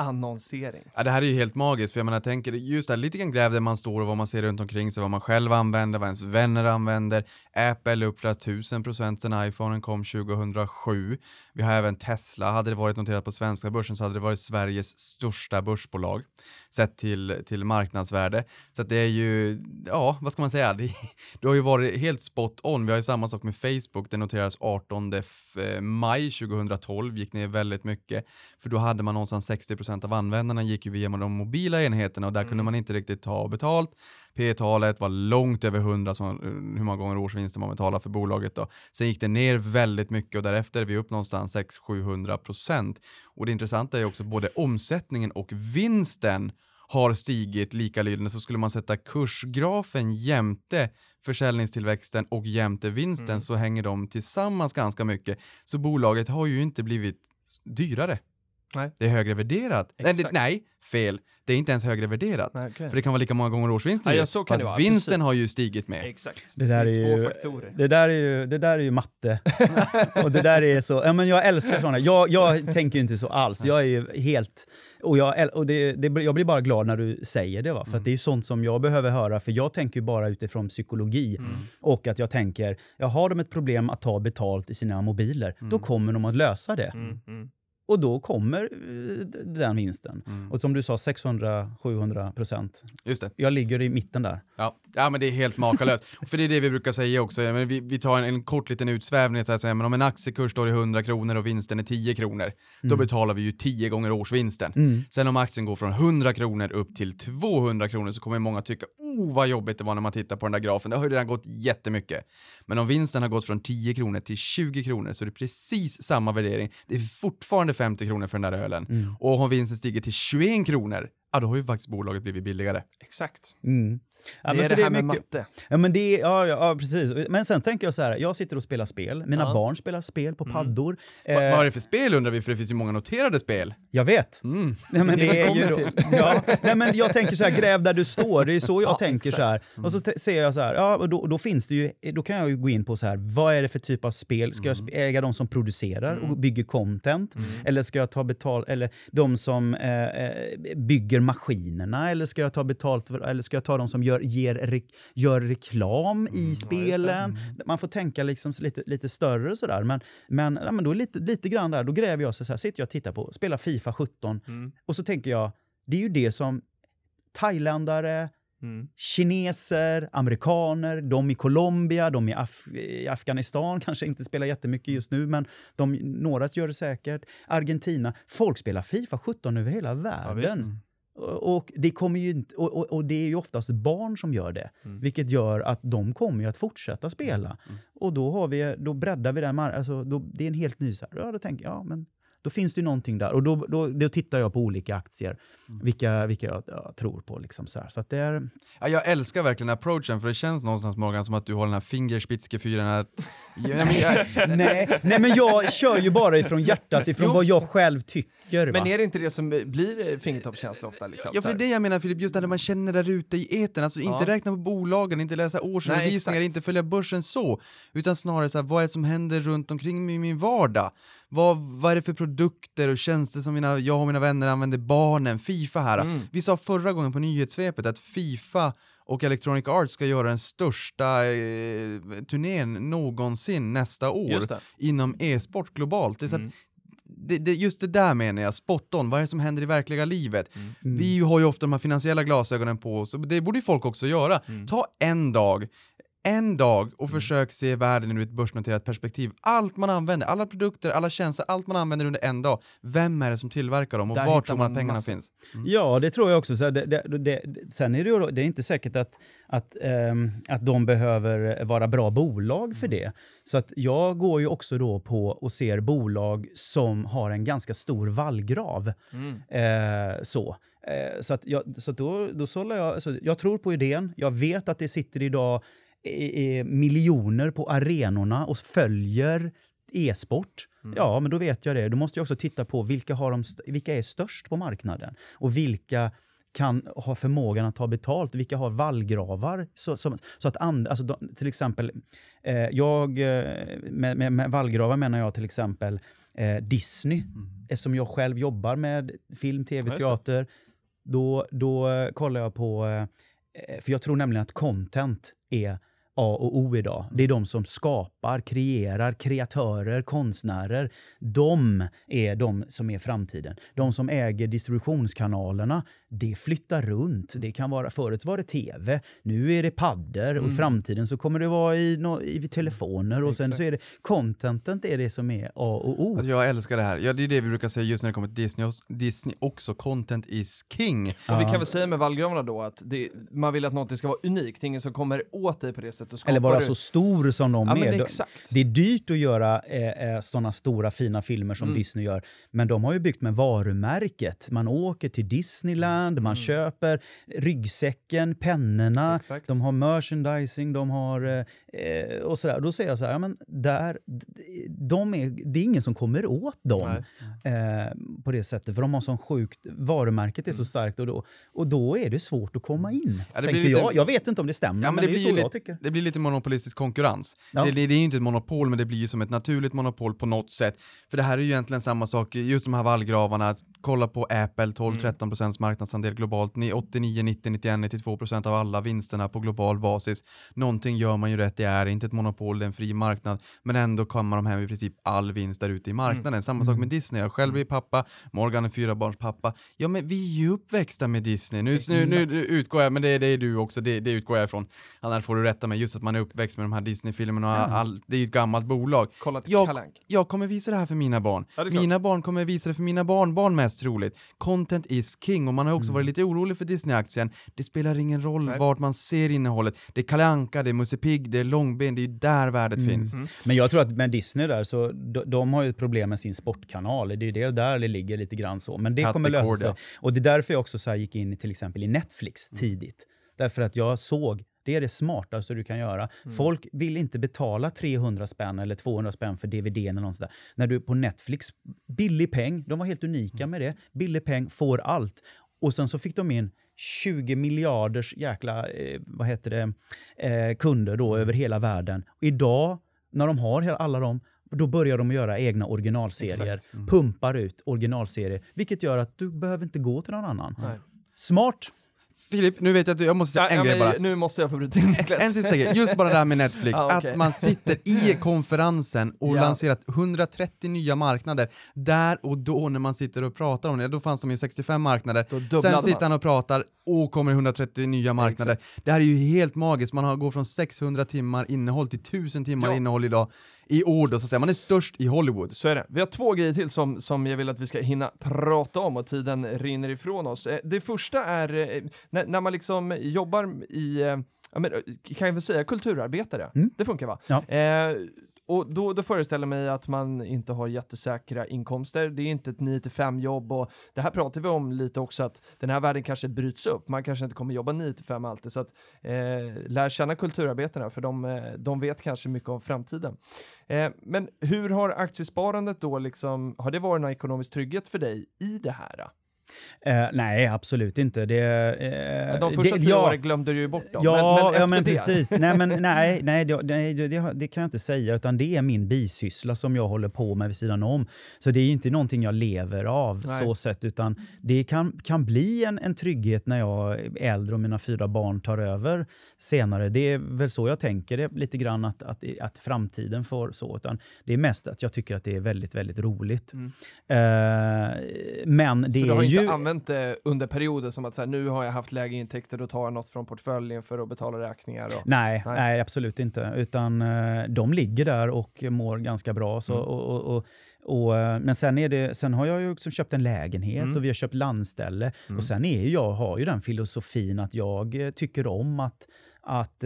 Annonsering. Ja, det här är ju helt magiskt, för jag menar, jag tänker just det här, lite grann gräv där man står och vad man ser runt omkring sig, vad man själv använder, vad ens vänner använder. Apple upp flera tusen procent sen iPhonen kom tjugohundrasju. Vi har även Tesla. Hade det varit noterat på svenska börsen så hade det varit Sveriges största börsbolag sett till, till marknadsvärde. Så att det är ju, ja, vad ska man säga? Det, det har ju varit helt spot on. Vi har ju samma sak med Facebook. Det noteras artonde maj tjugotolv. Gick ner väldigt mycket. För då hade man någonstans sextio procent av användarna gick ju via de mobila enheterna och där mm. kunde man inte riktigt ta betalt. P-talet var långt över hundra, hur många gånger årsvinsten man betalar för bolaget då. Sen gick det ner väldigt mycket och därefter är vi upp någonstans sex till sjuhundra procent. Och det intressanta är också både omsättningen och vinsten har stigit likalydande, så skulle man sätta kursgrafen jämte försäljningstillväxten och jämte vinsten mm. så hänger de tillsammans ganska mycket. Så bolaget har ju inte blivit dyrare. Nej. Det är högre värderat. Nej, nej, fel. Det är inte ens högre värderat. Nej, okay. För det kan vara lika många gånger årsvinsten. Ja, så kan det vara. Vinsten precis. Har ju stigit med. Exakt. Det där är, är två ju, faktorer. Det där är ju, det där är ju matte. Och det där är så, ja men jag älskar såna. Jag jag tänker ju inte så alls. Jag är ju helt och jag och det, det jag blir bara glad när du säger det, va, för mm. att det är ju sånt som jag behöver höra, för jag tänker ju bara utifrån psykologi mm. och att jag tänker, jag har de ett problem att ta betalt i sina mobiler, mm. då kommer de att lösa det. Mm. Mm. Och då kommer den vinsten. Mm. Och som du sa, sexhundra till sjuhundra procent. Just det. Jag ligger i mitten där. Ja, ja men det är helt makalöst. För det är det vi brukar säga också. Ja, men vi, vi tar en, en kort liten utsvävning. Så här, så här, men om en aktiekurs står i hundra kronor och vinsten är tio kronor. Mm. Då betalar vi ju tio gånger årsvinsten. Mm. Sen om aktien går från hundra kronor upp till tvåhundra kronor så kommer många tycka oh vad jobbigt det var när man tittar på den där grafen. Det har ju redan gått jättemycket. Men om vinsten har gått från tio kronor till tjugo kronor så är det precis samma värdering. Det är fortfarande femtio kronor för den där ölen. Mm. Och om vinsten stiger till tjugoett kronor, ja, då har ju faktiskt bolaget blivit billigare. Exakt. Mm. Ja, det är det, det här är mycket med matte. Ja, men det är, ja, ja, precis. Men sen tänker jag så här, jag sitter och spelar spel. Mina ja. barn spelar spel på paddor. Mm. Eh, Vad är det för spel undrar vi? För det finns ju många noterade spel. Jag vet. Mm. Nej, men det, det är ju, ja. Nej, men jag tänker så här, gräv där du står. Det är så jag ja, tänker exakt. så här. Mm. Och så t- ser jag så här, ja, och då, då finns det ju, då kan jag ju gå in på så här, vad är det för typ av spel? Ska mm. jag äga de som producerar mm. och bygger content? Mm. Eller ska jag ta betal, eller de som eh, bygger maskinerna? Eller ska jag ta betalt, för, eller ska jag ta de som gör, ger, re, gör reklam mm, i spelen. Ja, mm. Man får tänka liksom lite, lite större och sådär. Men, men, ja, men då lite, lite grann där, då gräver jag så här, sitter jag och tittar på, spelar FIFA sjutton. Mm. Och så tänker jag, det är ju det som thailändare, mm. kineser, amerikaner, de i Colombia, de i, Af- i Afghanistan kanske inte spelar jättemycket just nu, men de, några gör det säkert. Argentina, folk spelar FIFA sjutton över hela världen. Ja, Och det, kommer ju inte, och, och, och det är ju oftast barn som gör det. Mm. Vilket gör att de kommer ju att fortsätta spela. Mm. Mm. Och då, har vi, då breddar vi den. Alltså, då, det är en helt ny så här. Ja, då tänker jag, ja, men då finns det ju någonting där. Och då, då, då tittar jag på olika aktier. Mm. Vilka, vilka jag, jag tror på. Liksom, så här. Så att det är... ja, jag älskar verkligen approachen. För det känns någonstans, Morgan, som att du har den här fingerspitzgefühlen. Nej, men jag kör ju bara ifrån hjärtat. Ifrån jo. vad jag själv tycker. Gör, men är det inte det som blir fingertoppskänsla ofta? Liksom, ja, för det är det jag menar, Filip. Just när man känner där ute i etern. Alltså inte ja. räkna på bolagen, inte läsa årsredovisningar, inte följa börsen så. Utan snarare så här, vad är det som händer runt omkring i min vardag? Vad, vad är det för produkter och tjänster som mina, jag och mina vänner använder, barnen, FIFA här. Mm. Vi sa förra gången på nyhetssvepet att FIFA och Electronic Arts ska göra den största eh, turnén någonsin nästa år inom e-sport globalt. Det är så mm. att Det, det, just det där menar jag, spot on. Vad är det som händer i verkliga livet? Mm. Vi har ju ofta de här finansiella glasögonen på oss. Det borde ju folk också göra. Mm. Ta en dag, en dag och mm. försök se världen ur ett börsnoterat perspektiv. Allt man använder, alla produkter, alla tjänster, allt man använder under en dag. Vem är det som tillverkar dem och där var tror man att pengarna massa. finns? Mm. Ja, det tror jag också. Så det, det, det, sen är det ju, det är inte säkert att, att, ähm, att de behöver vara bra bolag för mm. det. Så att jag går ju också då på och ser bolag som har en ganska stor vallgrav. Mm. Äh, så. Äh, så att jag, så att då, då sållar jag, så jag tror på idén. Jag vet att det sitter idag I, I, miljoner på arenorna och följer e-sport. Mm. Ja, men då vet jag det. Då måste jag också titta på vilka, har de st- vilka är störst på marknaden och vilka kan ha förmågan att ta betalt, vilka har vallgravar så, som, så att and, alltså, de, till exempel eh, jag med, med, med vallgravar menar jag till exempel eh, Disney, mm. eftersom jag själv jobbar med film, tv, ja, teater då, då kollar jag på eh, för jag tror nämligen att content är A och O idag. Det är de som skapar, kreerar, kreatörer, konstnärer. De är de som är framtiden. De som äger distributionskanalerna, det flyttar runt. Det kan vara, förut var det tv, nu är det paddor och i mm. framtiden så kommer det vara i, no, i telefoner och Exakt. sen så är det, contenten är det som är A och O. Alltså jag älskar det här. Ja, det är det vi brukar säga just när det kommer till Disney, Disney också. Content is king. Ja. Och vi kan väl säga med vallgravarna då att det, man vill att något ska vara unikt, ingen som kommer åt dig på det sättet. Eller vara du. så stor som de ja, är. Det är, exakt. det är dyrt att göra eh, sådana stora fina filmer som mm. Disney gör. Men de har ju byggt med varumärket. Man åker till Disneyland, mm. man köper ryggsäcken, pennorna. Exakt. De har merchandising, de har eh, och sådär. Då säger jag så här, ja, men där, de är, det är ingen som kommer åt dem eh, på det sättet. För de har sån sjukt, varumärket är mm. så starkt och då, och då är det svårt att komma in. Ja, det blir lite, jag. jag vet inte om det stämmer, ja, men, men det, det blir ju så lite, jag tycker. Det blir blir lite monopolistisk konkurrens. Ja. Det, det, det är ju inte ett monopol, men det blir ju som ett naturligt monopol på något sätt. För det här är ju egentligen samma sak, just de här vallgravarna. Kolla på Apple, tolv till tretton procent mm. marknadsandel globalt. åttionio, nittio, nittioen, nittiotvå procent av alla vinsterna på global basis. Någonting gör man ju rätt, det är inte ett monopol, det är en fri marknad. Men ändå kommer de hem i princip all vinst där ute i marknaden. Mm. Samma sak med Disney. Jag själv är pappa, Morgan är fyra barns pappa. Ja, men vi är ju uppväxta med Disney. Nu, nu, nu utgår jag, men det, det är du också, det, det utgår jag ifrån. Annars får du rätta mig, just att man är uppväxt med de här Disney-filmerna. Och all, all, det är ju ett gammalt bolag. Kolla till jag, jag kommer visa det här för mina barn. Ja, mina barn kommer visa det för mina barnbarn mest troligt. Content is king. Och man har också mm. varit lite orolig för Disney-aktien. Det spelar ingen roll Nej. Vart man ser innehållet. Det är Kalle Anka, det är Musse Pigg, det är Långben. Det är ju där värdet mm. finns. Mm. Men jag tror att med Disney där, så de, de har ju ett problem med sin sportkanal. Det är ju det där det ligger lite grann så. Men det Cut kommer lösa sig. Och det är därför jag också så här gick in till exempel i Netflix mm. tidigt. Därför att jag såg, det är det smartaste du kan göra. Mm. Folk vill inte betala trehundra spänn eller tvåhundra spänn för D V D eller något sådär. När du på Netflix, billig peng, de var helt unika mm. med det. Billig peng, får allt. Och sen så fick de in tjugo miljarders jäkla, eh, vad heter det, eh, kunder då över hela världen. Och idag, när de har alla dem, då börjar de göra egna originalserier. Mm. Pumpar ut originalserier. Vilket gör att du behöver inte gå till någon annan. Nej. Smart! Filip, nu vet jag att jag måste säga ja, en ja, grej bara. Nu måste jag få bryta in Niklas. En sista grej, just bara det här med Netflix. ja, okay. Att man sitter i konferensen och ja. lanserat hundratrettio nya marknader. Där och då när man sitter och pratar om det, då fanns de ju sextiofem marknader. Sen sitter han och pratar och kommer hundratrettio nya marknader. Exakt. Det här är ju helt magiskt. Man har, går från sexhundra timmar innehåll till tusen timmar ja. innehåll idag. I ord och så säger man är störst i Hollywood. Så är det. Vi har två grejer till som, som jag vill att vi ska hinna prata om och tiden rinner ifrån oss. Det första är när, när man liksom jobbar i, jag menar, kan jag väl säga kulturarbetare. Mm. Det funkar va? Ja. Eh, Och då, då föreställer mig att man inte har jättesäkra inkomster. Det är inte ett nio till fem jobb. Och det här pratar vi om lite också, att den här världen kanske bryts upp. Man kanske inte kommer jobba nio till fem alltid. Så att, eh, lär känna kulturarbetarna, för de, de vet kanske mycket om framtiden. Eh, men hur har aktiesparandet då liksom, har det varit någon ekonomisk trygghet för dig i det här? Då? Uh, nej, absolut inte. Det, uh, de första tio åren glömde du ju bort dem. Ja, men, men, ja, men precis. nej, men, nej, nej, det, nej det, det kan jag inte säga. Utan det är min bisyssla som jag håller på med vid sidan om. Så det är inte någonting jag lever av nej. så sätt. Utan det kan, kan bli en, en trygghet när jag är äldre och mina fyra barn tar över senare. Det är väl så jag tänker det, lite grann att, att, att framtiden får så. Utan det är mest att jag tycker att det är väldigt, väldigt roligt. Mm. Uh, men det är ju... använt det under perioder som att så här, nu har jag haft lägre intäkter och tar något från portföljen för att betala räkningar. Och, nej, nej. nej, absolut inte. Utan de ligger där och mår ganska bra. Så, mm. och, och, och, och, men sen, är det, sen har jag ju också köpt en lägenhet mm. och vi har köpt landställe. Mm. Och sen är jag har ju den filosofin att jag tycker om att, att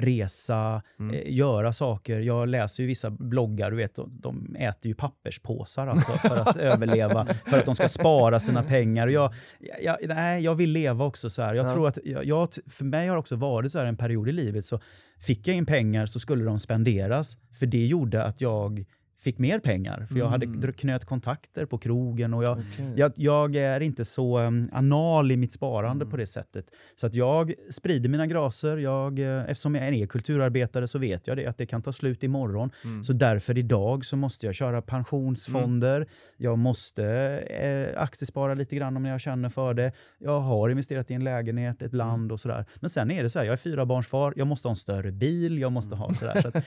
resa, mm. eh, göra saker. Jag läser ju vissa bloggar, du vet, de, de äter ju papperspåsar alltså för att överleva, för att de ska spara sina pengar. Och jag, jag, nej, jag vill leva också så här. Jag ja. tror att, jag, jag, för mig har också varit så här en period i livet, så fick jag in pengar så skulle de spenderas, för det gjorde att jag fick mer pengar, för jag mm. hade knöt kontakter på krogen och jag, okay. jag, jag är inte så um, anal i mitt sparande mm. på det sättet. Så att jag sprider mina graser. Jag, eh, eftersom jag är en kulturarbetare så vet jag det, att det kan ta slut imorgon. Mm. Så därför idag så måste jag köra pensionsfonder. Mm. Jag måste eh, aktiespara lite grann om jag känner för det. Jag har investerat i en lägenhet, ett land mm. och sådär. Men sen är det så här, jag är fyra barns far. Jag måste ha en större bil. Jag måste mm. ha sådär. Så att,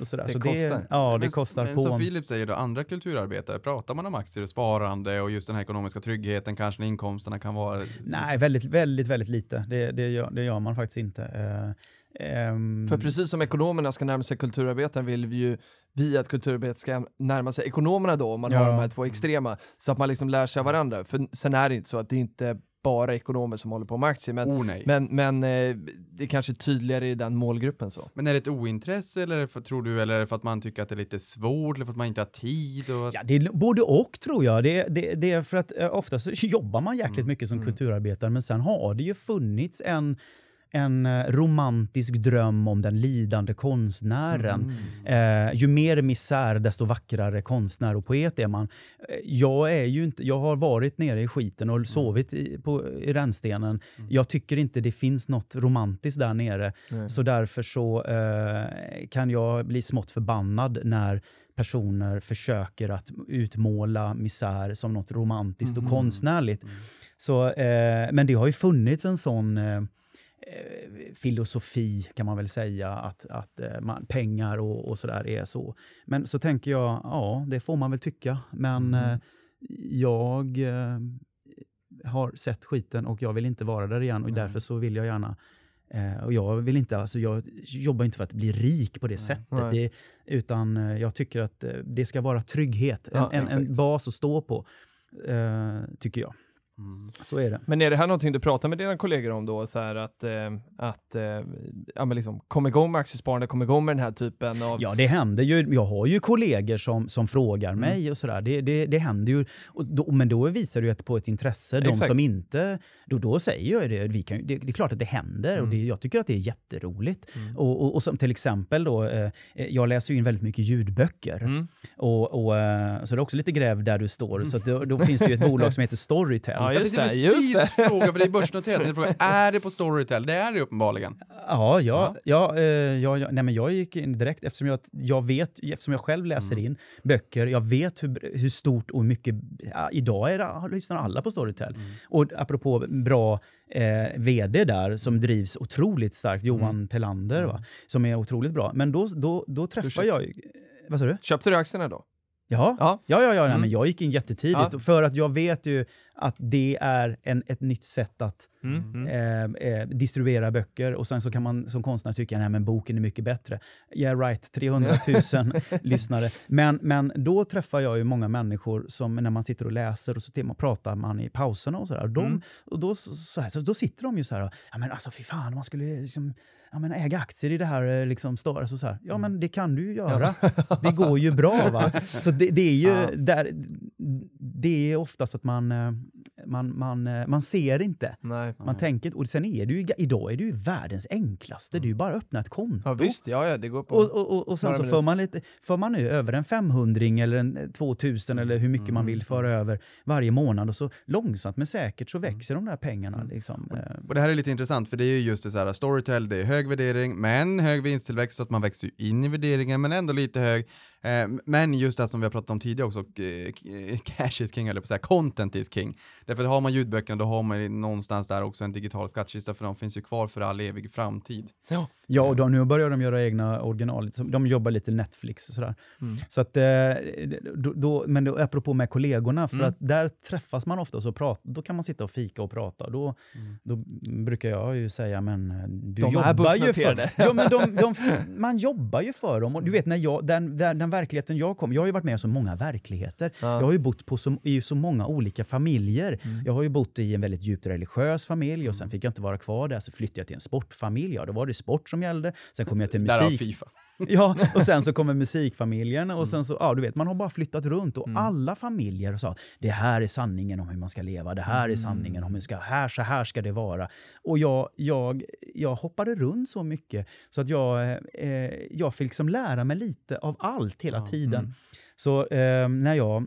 och sådär. Det så kostar. Det, ja, det kostar men, på. Filip säger då, andra kulturarbetare, pratar man om aktier och sparande och just den här ekonomiska tryggheten, kanske när inkomsterna kan vara... Nej, väldigt, väldigt, väldigt lite. Det, det, gör, det gör man faktiskt inte. Uh, um... För precis som ekonomerna ska närma sig kulturarbetaren vill vi ju via att kulturarbetet ska närma sig ekonomerna då, om man ja. har de här två extrema, så att man liksom lär sig varandra. För sen är det inte så att det inte... bara ekonomer som håller på med aktier, men, oh, men, men eh, det är kanske tydligare i den målgruppen så. Men är det ett ointresse eller är det för, tror du, eller är det för att man tycker att det är lite svårt eller för att man inte har tid? Och... Ja, det är både och tror jag. Det, det, det är för att eh, ofta så jobbar man jäkligt mm. mycket som mm. kulturarbetare, men sen har det ju funnits en en romantisk dröm om den lidande konstnären. Mm. Eh, ju mer misär, desto vackrare konstnär och poet är man. Jag är ju inte, jag har varit nere i skiten och mm. sovit i, på, i rännstenen. Mm. Jag tycker inte det finns något romantiskt där nere. Mm. Så därför så eh, kan jag bli smått förbannad när personer försöker att utmåla misär som något romantiskt mm. och konstnärligt. Mm. Så, eh, men det har ju funnits en sån eh, filosofi kan man väl säga att, att man, pengar och, och sådär är så. Men så tänker jag, ja, det får man väl tycka. Men mm. eh, jag eh, har sett skiten och jag vill inte vara där igen och mm. därför så vill jag gärna eh, och jag vill inte, alltså jag jobbar inte för att bli rik på det mm. sättet det, utan jag tycker att det ska vara trygghet, ja, en, en, en bas att stå på eh, tycker jag. Mm. Så är det. Men är det här någonting du pratar med dina kollegor om då? Så här att, eh, att eh, ja, men liksom, kom igång med aktiesparande, kom igång med den här typen av... Ja, det händer ju. Jag har ju kollegor som, som frågar mm. mig och sådär. Det, det, det händer ju. Och då, men då visar du ju på ett intresse. De Exakt. Som inte... Då, då säger jag det. Vi kan, det. Det är klart att det händer mm. och det, jag tycker att det är jätteroligt. Mm. Och, och, och som till exempel då, eh, jag läser ju in väldigt mycket ljudböcker. Mm. Och, och, eh, så det är också lite gräv där du står. Mm. Så att då, då finns det ju ett bolag som heter Storytel. Ja, just jag tänkte precis just fråga, för det är börsnoterat. Jag frågar, är det på Storytel? Det är det uppenbarligen. Ja, ja, ja. ja, ja nej, men jag gick in direkt eftersom jag, jag vet, eftersom jag själv läser mm. in böcker. Jag vet hur, hur stort och mycket... Ja, idag är det, lyssnar alla på Storytel. Mm. Och apropå bra eh, vd där som drivs otroligt starkt, Johan mm. Tellander, va, som är otroligt bra. Men då, då, då träffar jag... Köpt. Vad sa du? Köpte du aktierna då? Jaha. Ja, ja, ja, ja nej, mm. men jag gick in jättetidigt ja. För att jag vet ju att det är en, ett nytt sätt att mm. eh, eh, distribuera böcker och sen så kan man som konstnär tycka nej men boken är mycket bättre. Yeah right, trehundratusen lyssnare. Men, men då träffar jag ju många människor som när man sitter och läser och så man, pratar man i pauserna och sådär. De, mm. Och då, så här, så, då sitter de ju så här och, ja men alltså fy fan man skulle liksom ja, men äga aktier i det här liksom, stora, alltså, så här. Ja, men det kan du ju göra. Ja. Det går ju bra, va? Så det, det är ju ja. Där, det är oftast att man man, man, man ser inte. Nej. Man Nej. Tänker, och sen är det ju, idag är det ju världens enklaste. Mm. Det är ju bara att öppna ett konto. Ja, visst, ja, ja det går på. Och, och, och, och sen så får man lite, får man nu över en femhundring eller en tvåtusen eller hur mycket mm. man vill föra över varje månad och så långsamt men säkert så växer de där pengarna. Mm. Liksom. Och, och det här är lite intressant för det är ju just det så här, Storytel, det är hög värdering, men hög vinsttillväxt så att man växer ju in i värderingen, men ändå lite hög. Eh, men just det som vi har pratat om tidigare också, eh, cash is king, eller på så här, content is king. Därför har man ljudböckerna, då har man någonstans där också en digital skattkista, för de finns ju kvar för all evig framtid. Ja, ja och då, nu börjar de göra egna original, de jobbar lite Netflix och sådär. Mm. Så att, eh, då, då, men då, apropå med kollegorna, för mm. att där träffas man ofta och så pratar, då kan man sitta och fika och prata. Då, mm. då brukar jag ju säga, men du de jobbar ju för, ja, men de, de, man jobbar ju för dem och du vet när jag, den, den, den verkligheten jag kom, jag har ju varit med i så många verkligheter, ja. Jag har ju bott på så, i så många olika familjer, mm. jag har ju bott i en väldigt djupt religiös familj och sen fick jag inte vara kvar där, så flyttade jag till en sportfamilj, ja, då var det sport som gällde, sen kom jag till musik. Där har FIFA. Ja, och sen så kommer musikfamiljen och sen så, ja du vet, man har bara flyttat runt och mm. alla familjer sa, det här är sanningen om hur man ska leva, det här är sanningen om hur ska, här så här ska det vara. Och jag, jag, jag hoppade runt så mycket så att jag, eh, jag fick liksom lära mig lite av allt hela ja, tiden. Mm. Så eh, när jag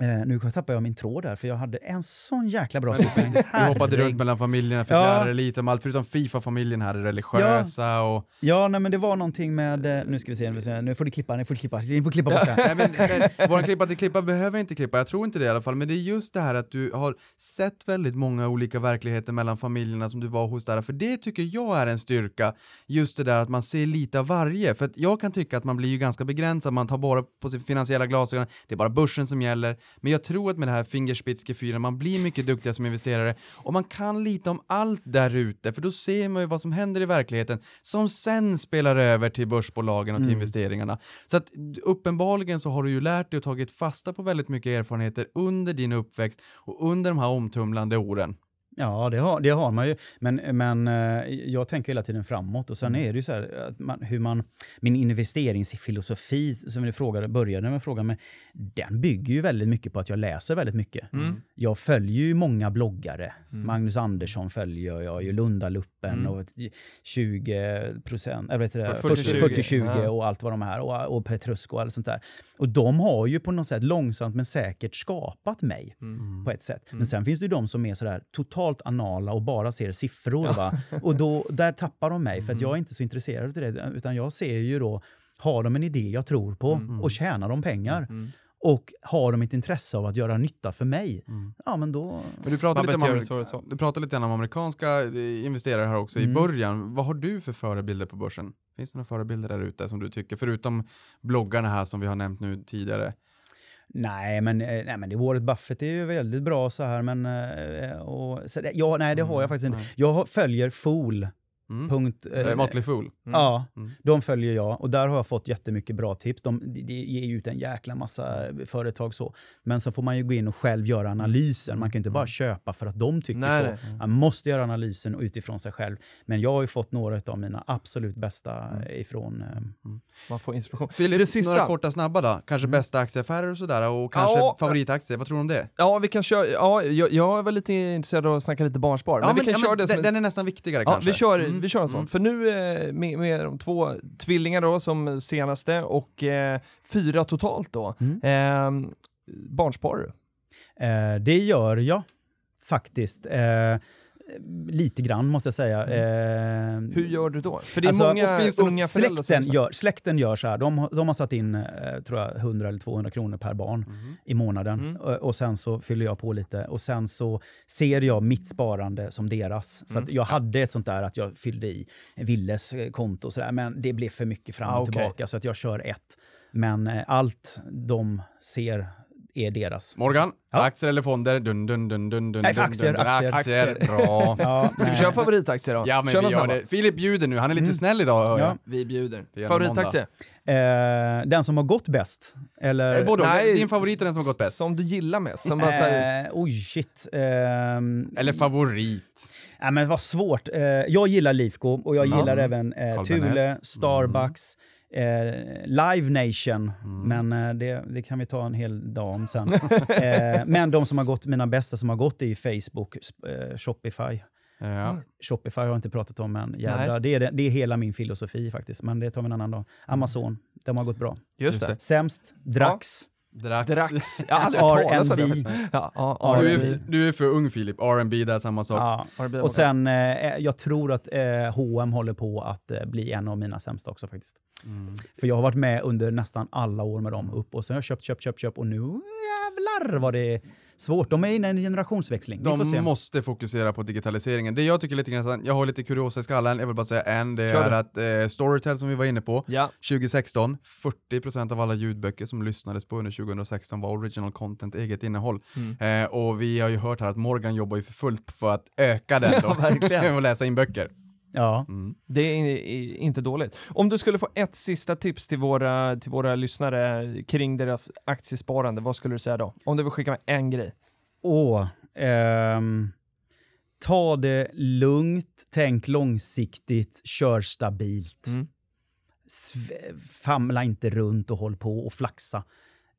Eh, nu tappar jag min tråd där, för jag hade en sån jäkla bra skola. Du hoppade runt mellan familjerna, fick ja. Lära dig lite om allt, förutom FIFA-familjen här, religiösa ja. Och... Ja, nej men det var någonting med... Nu ska vi se, nu får du klippa, nu får du klippa, nu får du klippa bort det här. Nej, men, men, våran klippa till klippa behöver inte klippa, jag tror inte det i alla fall, men det är just det här att du har sett väldigt många olika verkligheter mellan familjerna som du var hos där, för det tycker jag är en styrka, just det där att man ser lite av varje, för att jag kan tycka att man blir ju ganska begränsad, man tar bara på sin finansiella glasögon, det är bara börsen som gäller. Men jag tror att med det här fingerspitzgefühlen man blir mycket duktigare som investerare och man kan lite om allt där ute, för då ser man ju vad som händer i verkligheten som sen spelar över till börsbolagen och till mm. investeringarna. Så att uppenbarligen så har du ju lärt dig och tagit fasta på väldigt mycket erfarenheter under din uppväxt och under de här omtumlande åren. Ja, det har, det har man ju. Men, men jag tänker hela tiden framåt. Och sen är det ju så här, att man, hur man, min investeringsfilosofi som jag frågade, började med frågan med, den bygger ju väldigt mycket på att jag läser väldigt mycket. Mm. Jag följer ju många bloggare. Mm. Magnus Andersson följer jag ju, Lundaluppen mm. och tjugo procent, jag vet inte det, fyrtio tjugo och allt vad de här, och, och Petrusko och allt sånt där. Och de har ju på något sätt långsamt men säkert skapat mig mm. på ett sätt. Men sen finns det ju de som är sådär totalt anala och bara ser siffror ja. va? Och då, där tappar de mig för att jag är inte så intresserad av det, utan jag ser ju då, har de en idé jag tror på mm. och tjänar de pengar mm. och har de ett intresse av att göra nytta för mig mm. ja men då men du, pratar lite om, sorry, sorry. du pratar lite om amerikanska investerare här också mm. i början, vad har du för förebilder på börsen? Finns det några förebilder där ute som du tycker, förutom bloggarna här som vi har nämnt nu tidigare? Nej men, nej, men det, Warren Buffett är ju väldigt bra så här, men och, så, ja, nej det har jag faktiskt inte. Jag följer Fool. Mm. Punkt, eh, Motley Fool. Mm. Ja, mm. de följer jag och där har jag fått jättemycket bra tips. De, de, de ger ju ut en jäkla massa företag så. Men så får man ju gå in och själv göra analysen. Man kan inte bara mm. köpa för att de tycker nej, så. Man måste göra analysen och utifrån sig själv. Men jag har ju fått några av mina absolut bästa mm. ifrån. Eh, mm. Man får inspiration. Filip, det sista. Några korta snabba då. Kanske mm. bästa aktieaffärer och sådär och kanske ja, favoritaktier. Vad tror du om det? Ja, vi kan köra, ja, jag, jag var lite intresserad av att snacka lite barnspar. Ja, men vi kan ja, köra det som d- den är nästan viktigare ja, kanske. Vi kör mm. Vi kör en sån. Mm. För nu eh, med, med de två tvillingar då som senaste och eh, fyra totalt då. Mm. Eh, barnspar eh, det gör jag faktiskt. Eh, lite grann måste jag säga. Mm. Eh, Hur gör du då? För det är alltså, många finns unga föräldrar som gör, släkten gör så här. De, de har satt in eh, tror jag, hundra eller tvåhundra kronor per barn mm. i månaden. Mm. Och, och sen så fyller jag på lite. Och sen så ser jag mitt sparande som deras. Så mm. att jag hade ett sånt där att jag fyllde i Villes konto. Och så där, men det blev för mycket fram och ah, okay. tillbaka. Så att jag kör ett. Men eh, allt de ser är deras. Morgan, ja. Aktier eller fonder? Dun, dun, dun, dun, dun, nej, aktier, dun, dun, aktier. Aktier, aktier. Bra. Ja, ska vi köra favoritaktier då? Ja, men kör vi gör det. Filip bjuder nu, han är lite mm. snäll idag. Ja. Vi bjuder. Favoritaktier? Eh, den som har gått bäst. Eller? Eh, både, nej, din favorit är den som har gått bäst. Som du gillar mest. Som bara eh, säger... Oj, shit. Eh, eller favorit. Nej, men vad svårt. Eh, jag gillar Livgo och jag mm. gillar även eh, Thule, Starbucks. Mm. Eh, Live Nation mm. men eh, det, det kan vi ta en hel dag om sen eh, men de som har gått, mina bästa som har gått är Facebook, eh, Shopify ja. Shopify har jag inte pratat om än jävla, det, är det, det är hela min filosofi faktiskt, men det tar vi en annan dag. Amazon, de har gått bra. Just det. Sämst, Drax ja. Drax. Drax. Ja, R and B. Ja, ja, du, är, du är för ung, Filip. R and B, där samma sak. Ja. Och sen, eh, jag tror att eh, H och M håller på att eh, bli en av mina sämsta också faktiskt. Mm. För jag har varit med under nästan alla år med dem upp. Och sen har jag köpt, köpt, köpt, köpt. Och nu jävlar vad det är svårt. De är inne i en generationsväxling. De måste fokusera på digitaliseringen. Det jag tycker lite grann, jag har lite kuriosa i skallen. Jag vill bara säga en, det är att eh, Storytel som vi var inne på. Ja. tjugo sexton, fyrtio procent av alla ljudböcker som lyssnades på under tjugo sexton var original content, eget innehåll. Mm. Eh, och vi har ju hört här att Morgan jobbar ju för fullt för att öka den då. Ja, verkligen. Och läsa in böcker. Ja, mm. det är inte dåligt. Om du skulle få ett sista tips till våra, till våra lyssnare kring deras aktiesparande, vad skulle du säga då? Om du vill skicka med en grej. Åh, ehm, ta det lugnt, tänk långsiktigt, kör stabilt. Mm. Sve- famla inte runt och håll på och flaxa.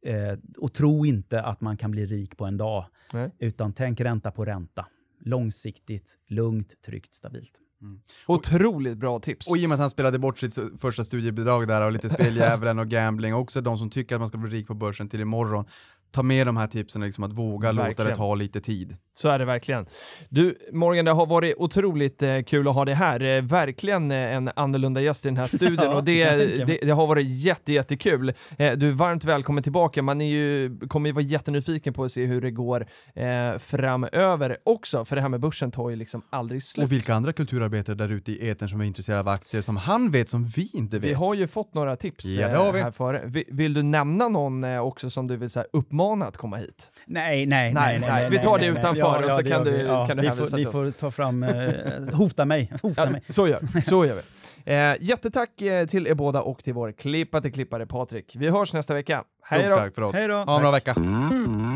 Eh, och tro inte att man kan bli rik på en dag. Nej. Utan tänk ränta på ränta. Långsiktigt, lugnt, tryggt, stabilt. Mm. Otroligt bra tips. Och i och med att han spelade bort sitt första studiebidrag där och lite speljävlen och gambling och också de som tycker att man ska bli rik på börsen till imorgon, ta med de här tipsen liksom, att våga verkligen. Låta det ta lite tid. Så är det verkligen. Du Morgan, det har varit otroligt eh, kul att ha dig här. Eh, verkligen eh, en annorlunda gäst i den här studien ja, och det, det, det har varit jätte, jättekul. Eh, du är varmt välkommen tillbaka. Man är ju, kommer ju vara jättenyfiken på att se hur det går eh, framöver också. För det här med börsen tar ju liksom aldrig slut. Och vilka andra kulturarbetare där ute i etern som är intresserade av aktier som han vet som vi inte vet. Vi har ju fått några tips ja, eh, här för. Vill, vill du nämna någon eh, också som du vill så här, uppmana att komma hit? Nej, nej, nej. nej, nej, nej vi tar nej, det nej, utanför. Ja, och så ja, kan du, ja, kan du vi, får, vi får ta fram eh, hota mig, hota ja, mig. Så gör, så gör vi. Eh, jättetack eh, till er båda och till vår klippade klippare Patrik. Vi hörs nästa vecka. Hej då. Tack för oss. Ha en bra vecka.